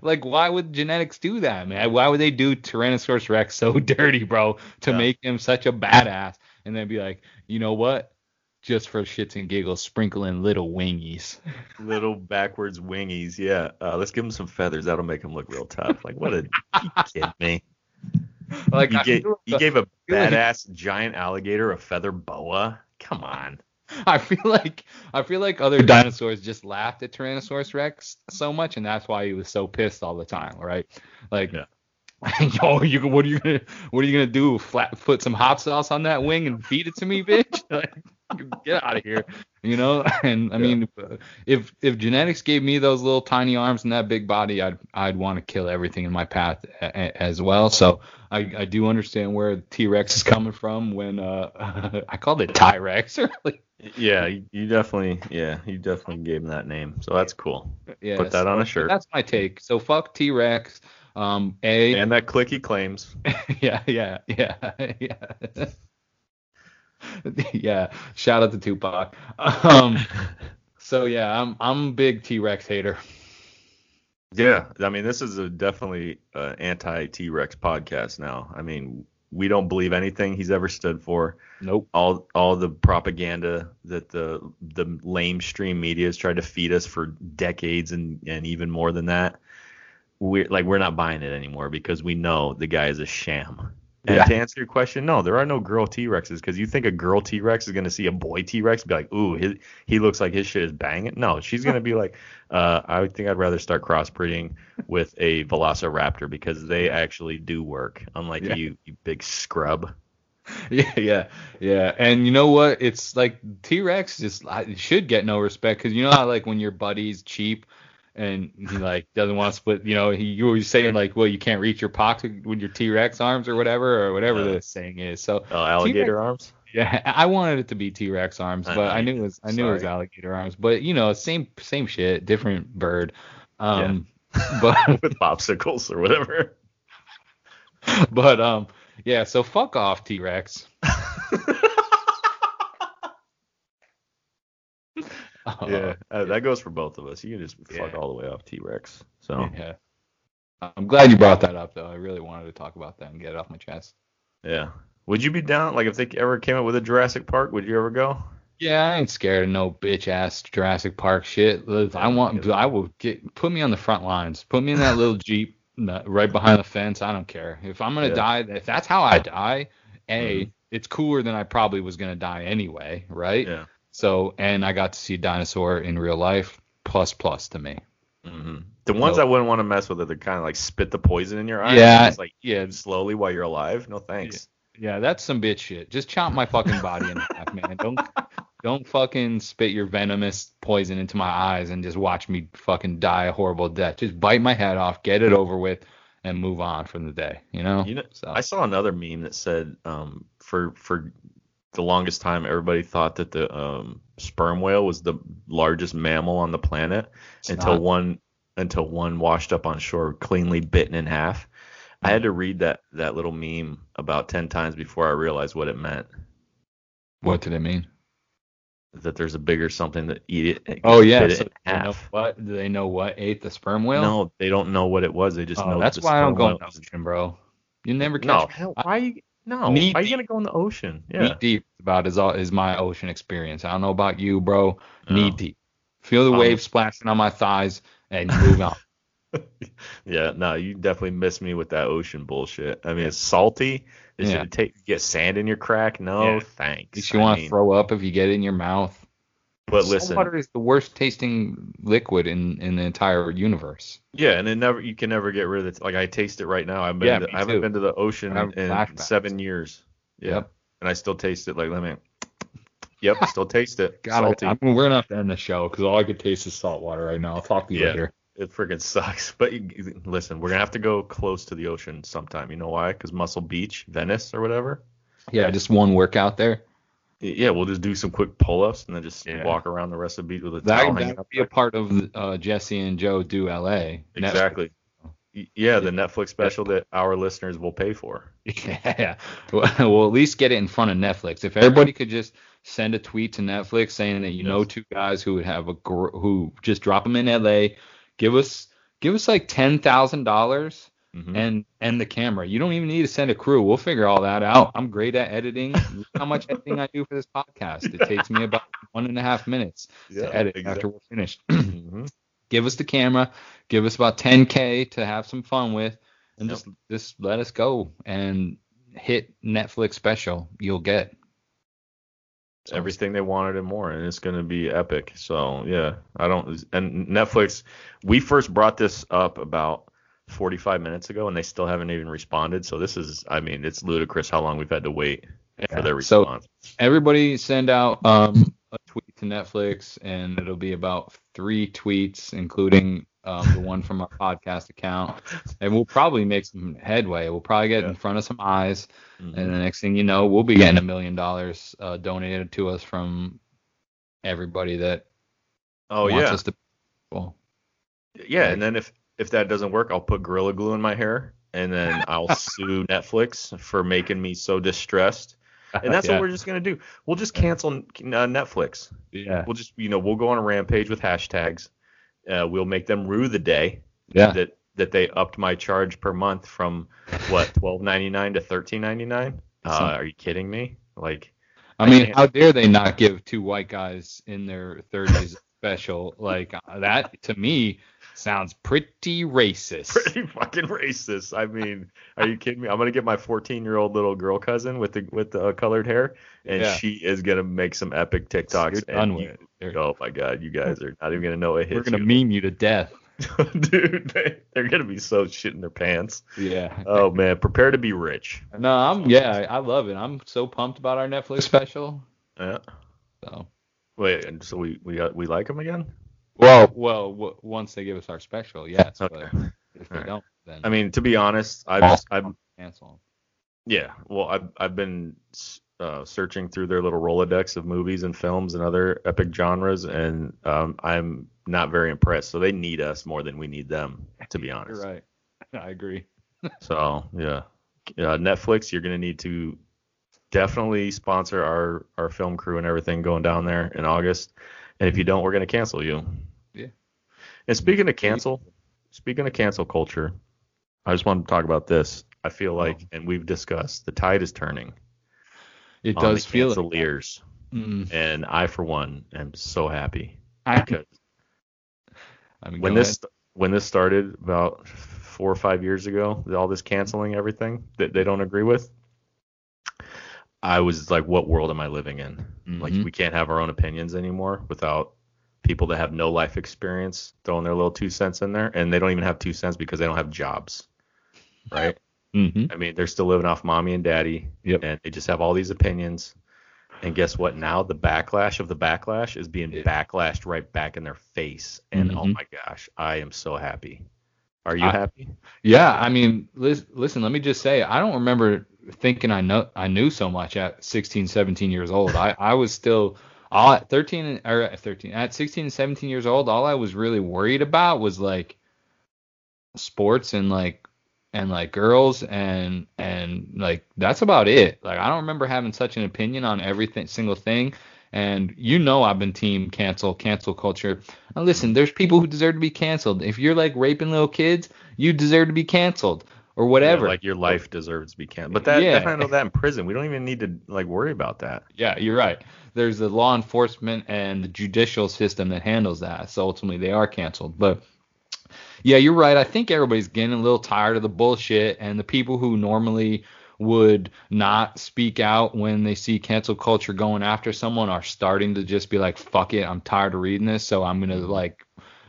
Like, why would genetics do that, man? Why would they do Tyrannosaurus Rex so dirty, bro, to make him such a badass? And then be like, you know what? Just for shits and giggles, sprinkle in little wingies. Little backwards wingies, yeah. Let's give him some feathers. That'll make him look real tough. Like, what a kid, man. Like, he gave a badass giant alligator a feather boa? Come on. I feel like other dinosaurs just laughed at Tyrannosaurus Rex so much, and that's why he was so pissed all the time, right? Like, yeah. Yo, what are you gonna do? Put some hot sauce on that wing and feed it to me, bitch? Like, get out of here, you know? And I mean, if genetics gave me those little tiny arms and that big body, I'd want to kill everything in my path as well. So I do understand where T-Rex is coming from when I called it T-Rex earlier. Yeah, you definitely gave him that name. So that's cool. Yeah, put that on a shirt. That's my take. So fuck T-Rex. And that click he claims. Yeah. Yeah, shout out to Tupac. So yeah, I'm a big T-Rex hater. Yeah, I mean, this is definitely anti-T-Rex podcast now. I mean, we don't believe anything he's ever stood for. Nope. All the propaganda that the lamestream media has tried to feed us for decades and even more than that. We're not buying it anymore because we know the guy is a sham. And to answer your question, no, there are no girl T-Rexes, because you think a girl T-Rex is going to see a boy T-Rex and be like, ooh, he looks like his shit is banging. No, she's going to be like, I think I'd rather start crossbreeding with a Velociraptor because they actually do work, unlike you big scrub. Yeah. And you know what? It's like T-Rex just should get no respect, because you know how like when your buddy's cheap and he like doesn't want to split, you know, you always saying like, well, you can't reach your pocket with your T-Rex arms or whatever the saying is. So alligator T-Rex arms. Yeah, I wanted it to be T-Rex arms, but I knew it was alligator arms. But you know, same shit, different bird. But with popsicles or whatever. But yeah, so fuck off, T-Rex. Yeah, that goes for both of us. You can just fuck all the way off T-Rex. So yeah, I'm glad you brought that up, though. I really wanted to talk about that and get it off my chest. Yeah. Would you be down, like, if they ever came up with a Jurassic Park, would you ever go? Yeah, I ain't scared of no bitch-ass Jurassic Park shit. Put me on the front lines. Put me in that little Jeep right behind the fence. I don't care. If I'm going to die, if that's how I die, it's cooler than I probably was going to die anyway, right? Yeah. So, and I got to see a dinosaur in real life, plus to me. Mm-hmm. The ones I wouldn't want to mess with are the kind of like spit the poison in your eye. Yeah. It's like, slowly while you're alive. No thanks. Yeah, that's some bitch shit. Just chop my fucking body in half, man. Don't fucking spit your venomous poison into my eyes and just watch me fucking die a horrible death. Just bite my head off, get it over with, and move on from the day, you know? So. I saw another meme that said for the longest time, everybody thought that the sperm whale was the largest mammal on the planet until one washed up on shore, cleanly bitten in half. I had to read that little meme about 10 times before I realized what it meant. What did it mean? that there's a bigger something that eat it. Oh yeah, so do they know what ate the sperm whale? No, they don't know what it was. They just know that's why I don't go in the ocean, bro. You never catch. No, why are you gonna go in the ocean? Yeah. Knee deep about is my ocean experience. I don't know about you, bro. No. Knee deep. Feel the waves splashing on my thighs and move on. Yeah, no, you definitely miss me with that ocean bullshit. I mean, it's salty. Is it get sand in your crack? No, thanks. At least you want to throw up if you get it in your mouth. But listen, water is the worst tasting liquid in the entire universe. Yeah, and you can never get rid of it. Like I taste it right now. I haven't been to the ocean in 7 years. Yeah. Yep. And I still taste it. Like, let me. Yep, still taste it. Got salty. I mean, we're not to end the show because all I could taste is salt water right now. I'll talk to you later. It freaking sucks. But listen, we're going to have to go close to the ocean sometime. You know why? Because Muscle Beach, Venice or whatever. Yeah, just one workout there. Yeah, we'll just do some quick pull-ups and then just walk around the rest of the beach with a towel. That would be a part of Jesse and Joe Do L.A. Exactly. Netflix. Yeah, the Netflix special that our listeners will pay for. Yeah, we'll at least get it in front of Netflix. If everybody could just send a tweet to Netflix saying that know two guys who would have who just drop them in L.A., Give us like $10,000 and the camera. You don't even need to send a crew. We'll figure all that out. I'm great at editing. Look how much editing I do for this podcast. It takes me about 1.5 minutes to edit after we're finished. Give us the camera. Give us about $10,000 to have some fun with, and just let us go and hit Netflix special. You'll get everything they wanted and more, and it's going to be epic. So and Netflix, we first brought this up about 45 minutes ago and they still haven't even responded, so this is, I mean, it's ludicrous how long we've had to wait for their response. So everybody send out a tweet to Netflix, and it'll be about 3 tweets including the one from our podcast account, and we'll probably make some headway. We'll probably get in front of some eyes, and the next thing you know, we'll be getting $1 million donated to us from everybody that wants us to. Well, yeah, and then if that doesn't work, I'll put Gorilla Glue in my hair, and then I'll sue Netflix for making me so distressed. And that's what we're just going to do. We'll just cancel Netflix. Yeah. We'll just, we'll go on a rampage with hashtags. We'll make them rue the day that they upped my charge per month from what $12.99 to $13.99. Are you kidding me? Like, I mean, how dare they not give two white guys in their 30s special? Like, that to me sounds pretty racist. Pretty fucking racist. I mean, are you kidding me? I'm gonna get my 14-year-old little girl cousin with the colored hair, and she is gonna make some epic TikToks. You're done with it. Oh my God, you guys are not even gonna know it hits. We're gonna meme you to death, dude. They're gonna be so shit in their pants. Yeah. Oh man, prepare to be rich. No, I love it. I'm so pumped about our Netflix special. Yeah. So. Wait, and so we like them again? Well, once they give us our special, yes. Okay. But if they don't, then I mean, to be honest, I've canceled. Yeah. Well, I've been searching through their little Rolodex of movies and films and other epic genres, and I'm not very impressed. So they need us more than we need them, to be honest. You're right. I agree. So Netflix, you're gonna need to definitely sponsor our film crew and everything going down there in August. And if you don't, we're gonna cancel you. Yeah. And speaking of cancel culture, I just want to talk about this. I feel like, and we've discussed, the tide is turning. It does feel like that. And I, for one, am so happy. When this started about 4 or 5 years ago, all this canceling everything that they don't agree with, I was like, what world am I living in? Like, we can't have our own opinions anymore without people that have no life experience throwing their little 2 cents in there, and they don't even have 2 cents because they don't have jobs, right? I mean, they're still living off mommy and daddy, and they just have all these opinions. And guess what? Now the backlash of the backlash is being backlashed right back in their face. And oh my gosh, I am so happy. Are you happy? Yeah, I mean, listen, let me just say, I don't remember thinking I knew so much at 16, 17 years old. I was still at 16, 17 years old. All I was really worried about was like sports and like girls and like that's about it. Like, I don't remember having such an opinion on every single thing. And I've been team cancel culture. Now listen, there's people who deserve to be canceled. If you're like raping little kids, you deserve to be canceled or whatever. Yeah, like your life deserves to be canceled. But that, I know that in prison, we don't even need to like worry about that. Yeah, you're right. There's the law enforcement and the judicial system that handles that. So ultimately they are canceled. But yeah, you're right. I think everybody's getting a little tired of the bullshit, and the people who normally would not speak out when they see cancel culture going after someone are starting to just be like, fuck it, I'm tired of reading this. So I'm going to like,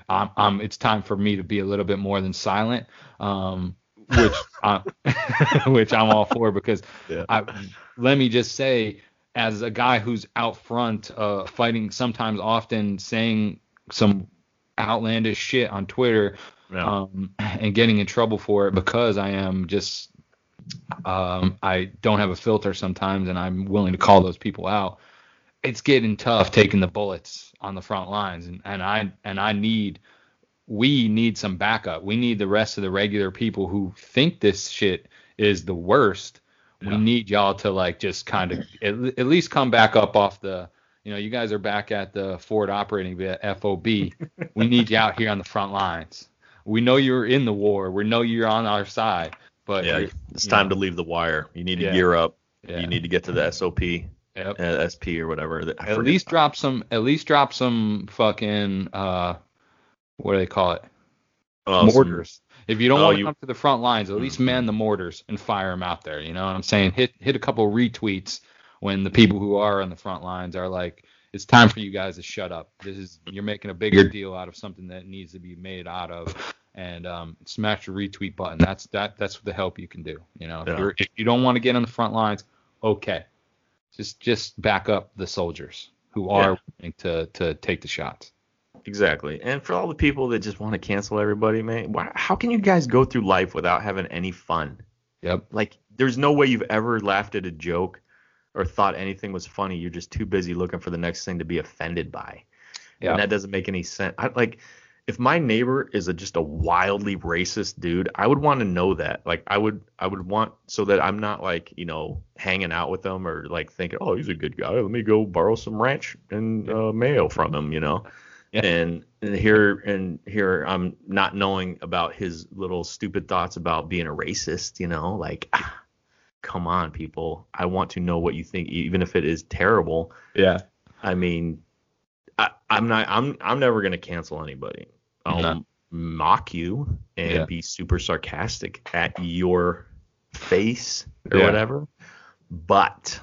it's time for me to be a little bit more than silent, which I'm all for, because let me just say, as a guy who's out front fighting, sometimes often saying some outlandish shit on Twitter and getting in trouble for it, because I am just I don't have a filter sometimes, and I'm willing to call those people out. It's getting tough taking the bullets on the front lines, and we need some backup. We need the rest of the regular people who think this shit is the worst. Yeah. We need y'all to like just kind of at least come back up off the, you guys are back at the forward operating bit, FOB. We need you out here on the front lines. We know you're in the war. We know you're on our side. But yeah, it's time to leave the wire. You need to gear up. Yeah. You need to get to the SOP, SP or whatever. At least drop some fucking what do they call it? Mortars. If you don't want to come to the front lines, at least man the mortars and fire them out there. You know what I'm saying? Hit a couple retweets when the people who are on the front lines are like, it's time for you guys to shut up. You're making a bigger deal out of something that needs to be made out of. And smash the retweet button. That's the help you can do. If you don't want to get on the front lines, okay, just back up the soldiers who are willing to take the shots. Exactly. And for all the people that just want to cancel everybody, man, how can you guys go through life without having any fun? Yep. Like, there's no way you've ever laughed at a joke or thought anything was funny. You're just too busy looking for the next thing to be offended by. Yeah. And that doesn't make any sense. If my neighbor is just a wildly racist dude, I would want to know that. Like, I would want, so that I'm not like, hanging out with them or like thinking, oh, he's a good guy, let me go borrow some ranch and mayo from him, Yeah. And here I'm not knowing about his little stupid thoughts about being a racist, come on, people. I want to know what you think, even if it is terrible. Yeah. I mean, I'm never going to cancel anybody. I'll mock you and be super sarcastic at your face or whatever. But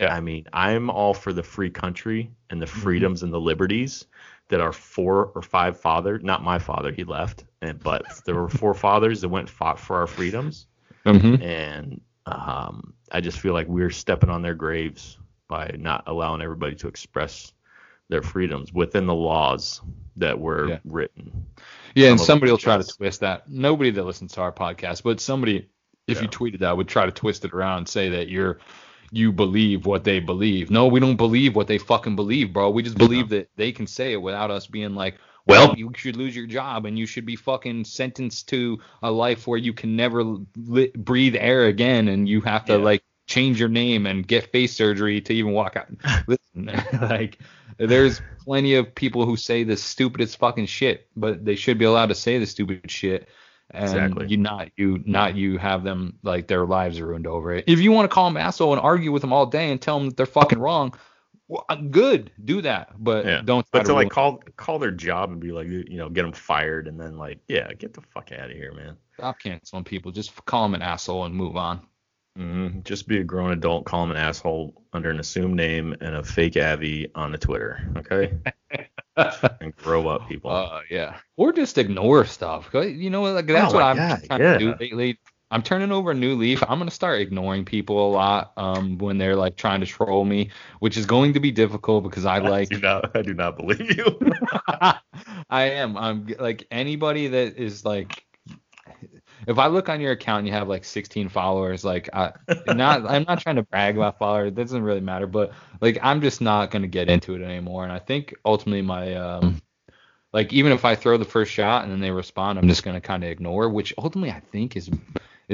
I'm all for the free country and the freedoms and the liberties that our 4 or 5 fathers, not my father, he left, but there were 4 fathers that went and fought for our freedoms. Mm-hmm. And I just feel like we're stepping on their graves by not allowing everybody to express their freedoms within the laws that were written. Yeah, and somebody will try to twist that. Nobody that listens to our podcast, but somebody, if you tweeted that, would try to twist it around and say that you believe what they believe. No, we don't believe what they fucking believe, bro. We just believe that they can say it without us being like, well, you should lose your job and you should be fucking sentenced to a life where you can never breathe air again, and you have to change your name and get face surgery to even walk out. Listen, there's plenty of people who say the stupidest fucking shit, but they should be allowed to say the stupid shit. And you have them like their lives ruined over it. If you want to call them asshole and argue with them all day and tell them that they're fucking wrong, well, good, do that. But don't. But to call their job and be like, get them fired, and then get the fuck out of here, man. Stop canceling people. Just call them an asshole and move on. Mm-hmm. Just be a grown adult, call him an asshole under an assumed name and a fake Abby on the Twitter, okay? And grow up, people. Or just ignore stuff. That's what I'm trying to do lately. I'm turning over a new leaf. I'm going to start ignoring people a lot when they're like trying to troll me, which is going to be difficult because I do not believe you. I am. I'm like anybody that is like, if I look on your account and you have like 16 followers, I'm not trying to brag about followers. It doesn't really matter, but I'm just not going to get into it anymore. And I think ultimately my, even if I throw the first shot and then they respond, I'm just going to kind of ignore, which ultimately I think is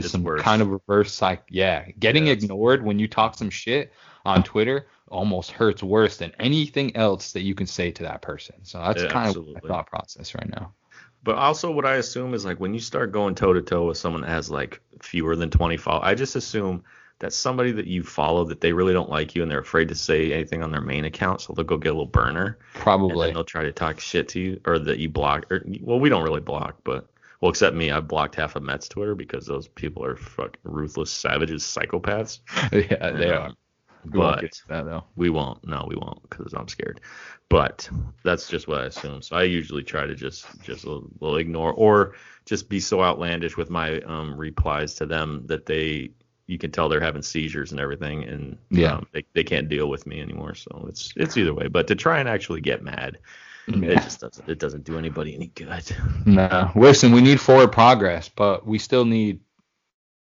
It's some worse. Kind of reverse psych. Yeah. Getting ignored when you talk some shit on Twitter almost hurts worse than anything else that you can say to that person. So that's kind of my thought process right now. But also what I assume is, like, when you start going toe to toe with someone that has like fewer than 20 followers, I just assume that somebody that you follow, that they really don't like you and they're afraid to say anything on their main account. So they'll go get a little burner. Probably. And they'll try to talk shit to you, or that you block. Or, well, we don't really block, but well, except me, I blocked half of Mets Twitter because those people are fucking ruthless, savages, psychopaths. Yeah, they are. We won't get to that, though. We won't. No, we won't, because I'm scared. But that's just what I assume. So I usually try to just will ignore, or just be so outlandish with my replies to them that you can tell they're having seizures and everything, and they can't deal with me anymore. So it's either way. But to try and actually get mad, it doesn't do anybody any good. No. Listen, we need forward progress, but we still need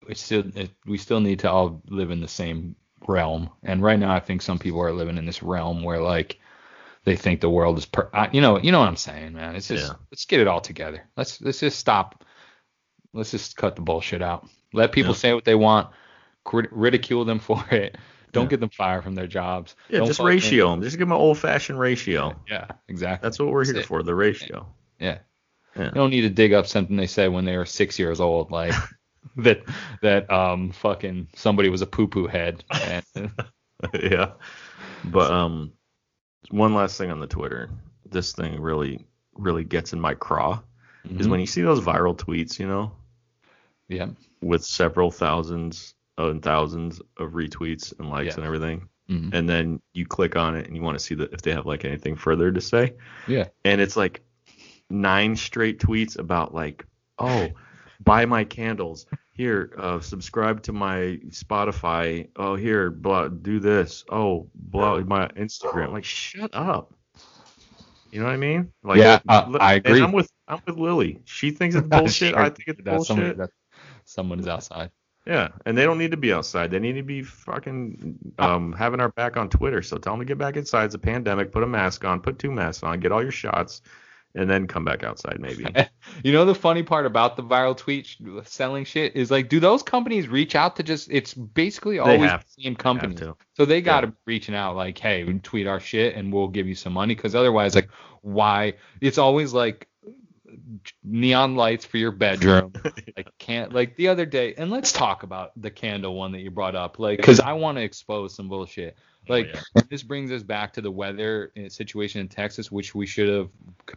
to all live in the same realm. And right now I think some people are living in this realm where, like, they think the world is you know what I'm saying, man. It's just let's get it all together. Let's just stop. Let's just cut the bullshit out. Let people say what they want. Ridicule them for it. Don't get them fired from their jobs. Yeah, don't just ratio them. Just give them an old-fashioned ratio. Yeah, exactly. That's what we're here for, the ratio. Yeah. You don't need to dig up something they said when they were 6 years old, like that fucking somebody was a poo-poo head. Yeah. But one last thing on the Twitter. This thing really, really gets in my craw. Mm-hmm. Is when you see those viral tweets, you know? Yeah. With several thousands of retweets and likes and everything. Mm-hmm. And then you click on it and you want to see if they have like anything further to say. Yeah. And it's like 9 straight tweets about like, oh, buy my candles here, subscribe to my Spotify. Oh, here, blah, do this. Oh, blah, my Instagram. Like, shut up. You know what I mean? Like, yeah, I agree. And I'm with Lily. She thinks it's bullshit. I think it's bullshit. Someone is outside. Yeah, and they don't need to be outside. They need to be fucking having our back on Twitter. So tell them to get back inside. It's a pandemic. Put a mask on. Put 2 masks on. Get all your shots, and then come back outside maybe. You know, the funny part about the viral tweet selling shit is, like, do those companies reach out to just – it's basically always the same company. So they got to be reaching out like, hey, we tweet our shit and we'll give you some money, because otherwise, like, why – it's always like – neon lights for your bedroom. Like the other day, and let's talk about the candle one that you brought up, like, because I want to expose some bullshit. Like, this brings us back to the weather situation in Texas, which we should have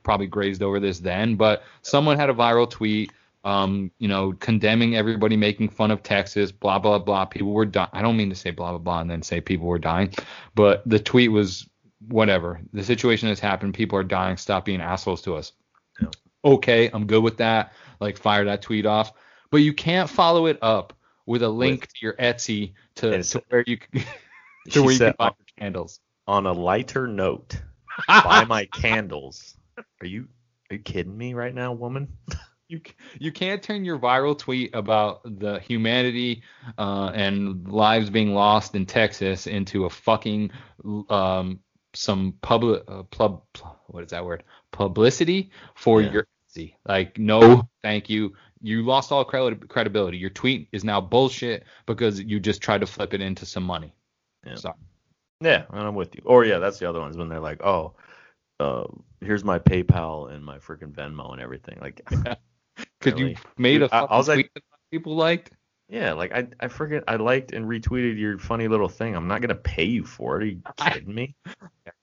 probably grazed over this then, but someone had a viral tweet condemning everybody making fun of Texas, blah blah blah, people were dying. I don't mean to say blah blah blah and then say people were dying, but the tweet was whatever, the situation has happened, people are dying, stop being assholes to us. Okay, I'm good with that. Like, fire that tweet off. But you can't follow it up with a link to your Etsy to where you can buy your candles. On a lighter note, buy my candles. Are you kidding me right now, woman? You can't turn your viral tweet about the humanity and lives being lost in Texas into a fucking some public what is that word? Publicity for your Etsy. Like, no, thank you. You lost all credibility. Your tweet is now bullshit because you just tried to flip it into some money. Yeah. Sorry. Yeah, and I'm with you. Or that's the other ones when they're like, oh, here's my PayPal and my freaking Venmo and everything. Like, because you made a fucking tweet that people liked. Yeah, like I forget, I liked and retweeted your funny little thing. I'm not gonna pay you for it. Are you kidding me?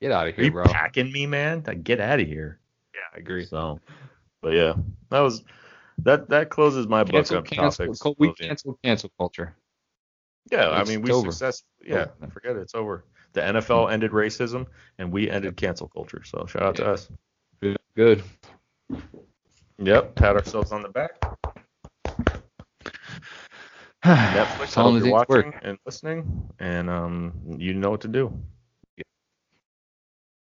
Get out of here, bro. Are you packing me, man? Get out of here. Yeah, I agree. So, but yeah, that was that closes my book on topics. We canceled cancel culture. Yeah, it's, I mean, we successfully. Yeah, forget it. It's over. The NFL ended racism, and we ended cancel culture. So shout out to us. Good. Yep, pat ourselves on the back. Netflix, I hope you're watching and listening, and you know what to do.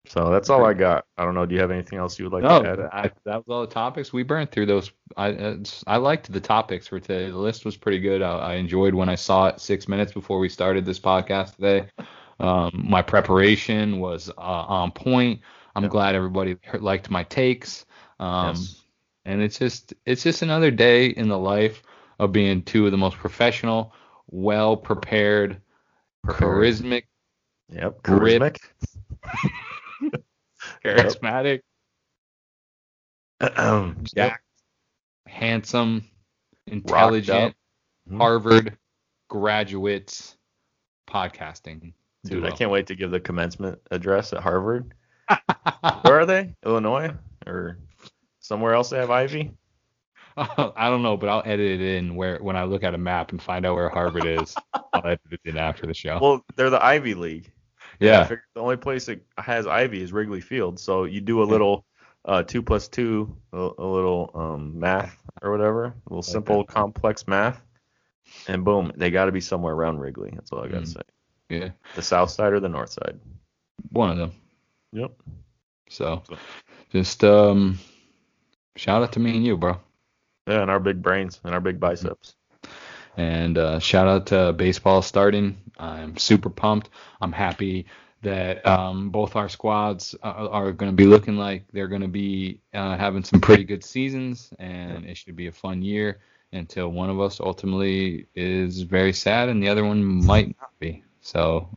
So that's all I got. I don't know. Do you have anything else you would like to add? That was all the topics. We burned through those. I liked the topics for today. The list was pretty good. I enjoyed when I saw it 6 minutes before we started this podcast today. My preparation was on point. I'm glad everybody liked my takes. And it's just another day in the life of being two of the most professional, well-prepared, charismatic. Yep. Charismatic. Charismatic. Jack. Handsome. Intelligent. Harvard graduates podcasting. Dude, duo. I can't wait to give the commencement address at Harvard. Where are they? Illinois? Or somewhere else they have Ivy? I don't know, but I'll edit it in when I look at a map and find out where Harvard is. I'll edit it in after the show. Well, they're the Ivy League. Yeah. The only place that has Ivy is Wrigley Field. So you do a little 2 plus 2, a little math or whatever, a little simple, complex math. And boom, they got to be somewhere around Wrigley. That's all I got to say. Yeah. The south side or the north side? One of them. Yep. So just shout out to me and you, bro. Yeah, and our big brains and our big biceps. And shout out to baseball starting. I'm super pumped. I'm happy that both our squads are going to be looking like they're going to be having some pretty good seasons, and it should be a fun year until one of us ultimately is very sad and the other one might not be. So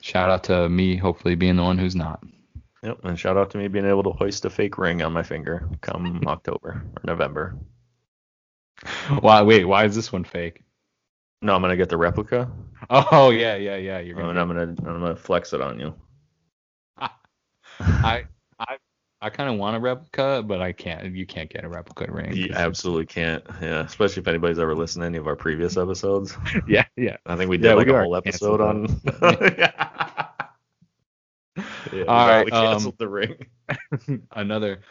shout out to me hopefully being the one who's not. Yep, and shout out to me being able to hoist a fake ring on my finger come October or November. Why is this one fake? No, I'm gonna get the replica. Oh yeah. I'm gonna flex it on you. I kind of want a replica, but I can't. You can't get a replica ring. You absolutely can't. Yeah, especially if anybody's ever listened to any of our previous episodes. Yeah. I think we did a whole episode on. Yeah, all right, we canceled the ring. Another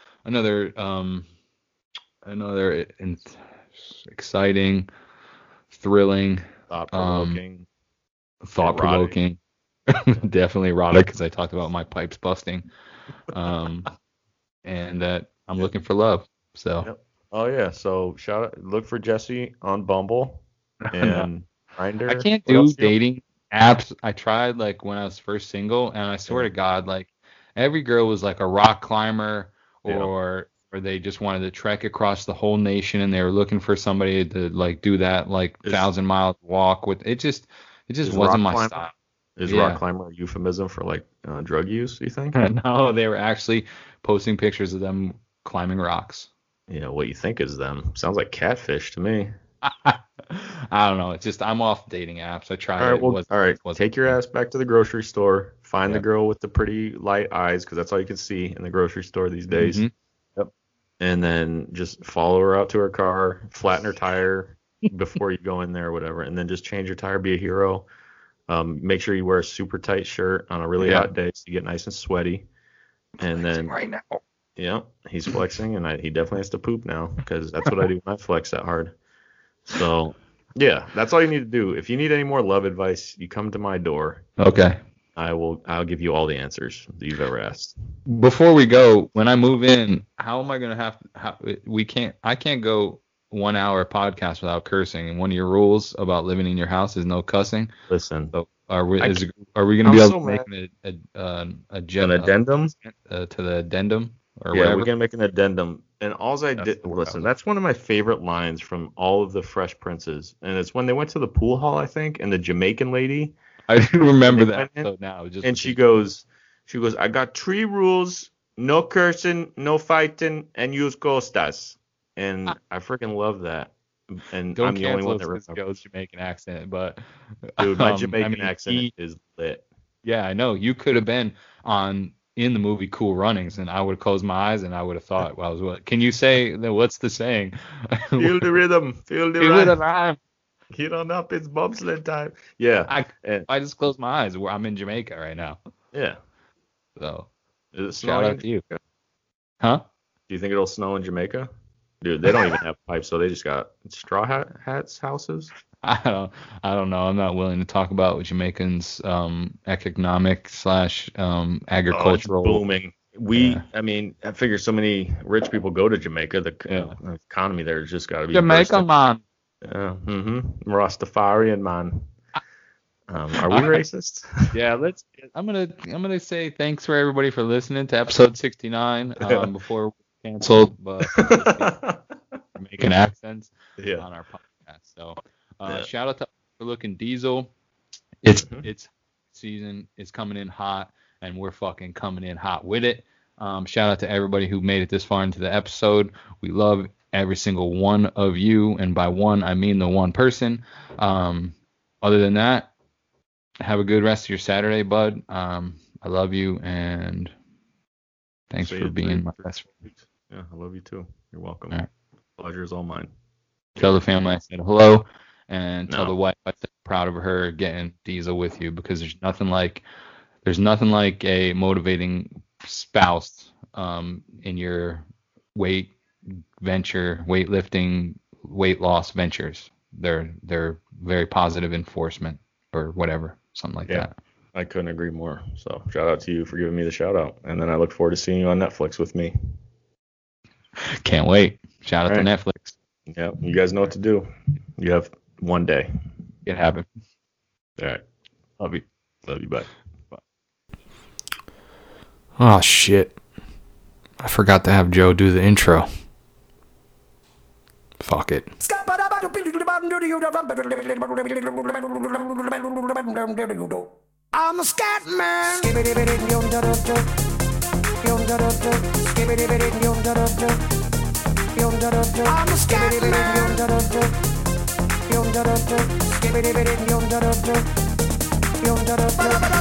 exciting, thrilling, thought-provoking. Definitely erotic because I talked about my pipes busting. And that I'm looking for love. So. Yep. Oh yeah. So shout out. Look for Jesse on Bumble and Grindr. I can't do dating apps. I tried when I was first single, and I swear to God, every girl was like a rock climber or they just wanted to trek across the whole nation, and they were looking for somebody to do that 1,000 mile walk with. It just wasn't my style. Is rock climber a euphemism for drug use, you think? No, they were actually posting pictures of them climbing rocks. Yeah, what you think is them. Sounds like catfish to me. I don't know. It's just I'm off dating apps. I tried. All right. Take your ass back to the grocery store. Find the girl with the pretty light eyes, because that's all you can see in the grocery store these days. Mm-hmm. Yep. And then just follow her out to her car, flatten her tire before you go in there or whatever, and then just change your tire, be a hero. Make sure you wear a super tight shirt on a really hot day so you get nice and sweaty. And then right now. Yeah, he's flexing, and he definitely has to poop now because that's what I do when I flex that hard. So, yeah, that's all you need to do. If you need any more love advice, you come to my door. Okay. I'll give you all the answers that you've ever asked. Before we go, when I move in, how am I going to I can't go 1 hour podcast without cursing, and one of your rules about living in your house is no cussing. Listen, so are we going to be able to make an addendum to the addendum or whatever? Yeah, we're going to make an addendum. And that's one of my favorite lines from all of the Fresh Princes, and it's when they went to the pool hall, I think, and the Jamaican lady. I do remember that episode now. And she goes, I got 3 rules: no cursing, no fighting, and use costas. And I freaking love that. And I'm the only one that remembers Jamaican accent, but dude, my Jamaican accent is lit. Yeah, I know. You could have been in the movie Cool Runnings, and I would have closed my eyes, and I would have thought, can you say what's the saying? Feel the rhythm, feel the rhyme. Get on up, it's bobsled time. Yeah, I just closed my eyes. I'm in Jamaica right now. Yeah. So shout out to you. Huh? Do you think it'll snow in Jamaica? Dude, they don't even have pipes, so they just got straw hats houses. I don't know. I'm not willing to talk about Jamaicans' economic / agricultural. Oh, it's booming. I figure so many rich people go to Jamaica. The economy there has just got to be Jamaica, man. Rastafarian, man. Are we racist? Yeah, let's. I'm gonna say thanks for everybody for listening to episode 69. Before. Canceled, but Jamaican accents. on our podcast. So shout out to Overlooking Diesel. It's season is coming in hot, and we're fucking coming in hot with it. Shout out to everybody who made it this far into the episode. We love every single one of you, and by one I mean the one person. Other than that, have a good rest of your Saturday, bud. I love you, and thanks for being my best friend. Yeah, I love you too. You're welcome. Right. Pleasure is all mine. Tell the family I said hello, and tell the wife I'm proud of her getting Diesel with you, because there's nothing like a motivating spouse in your weightlifting, weight loss ventures. They're very positive enforcement or whatever, something like that. I couldn't agree more. So shout out to you for giving me the shout out, and then I look forward to seeing you on Netflix with me. Can't wait. Shout out to Netflix. Yeah, you guys know what to do. You have one day. It happened. All right. Love you, bye. Oh, shit. I forgot to have Joe do the intro. Fuck it. I'm a scat man. I'm a scat man.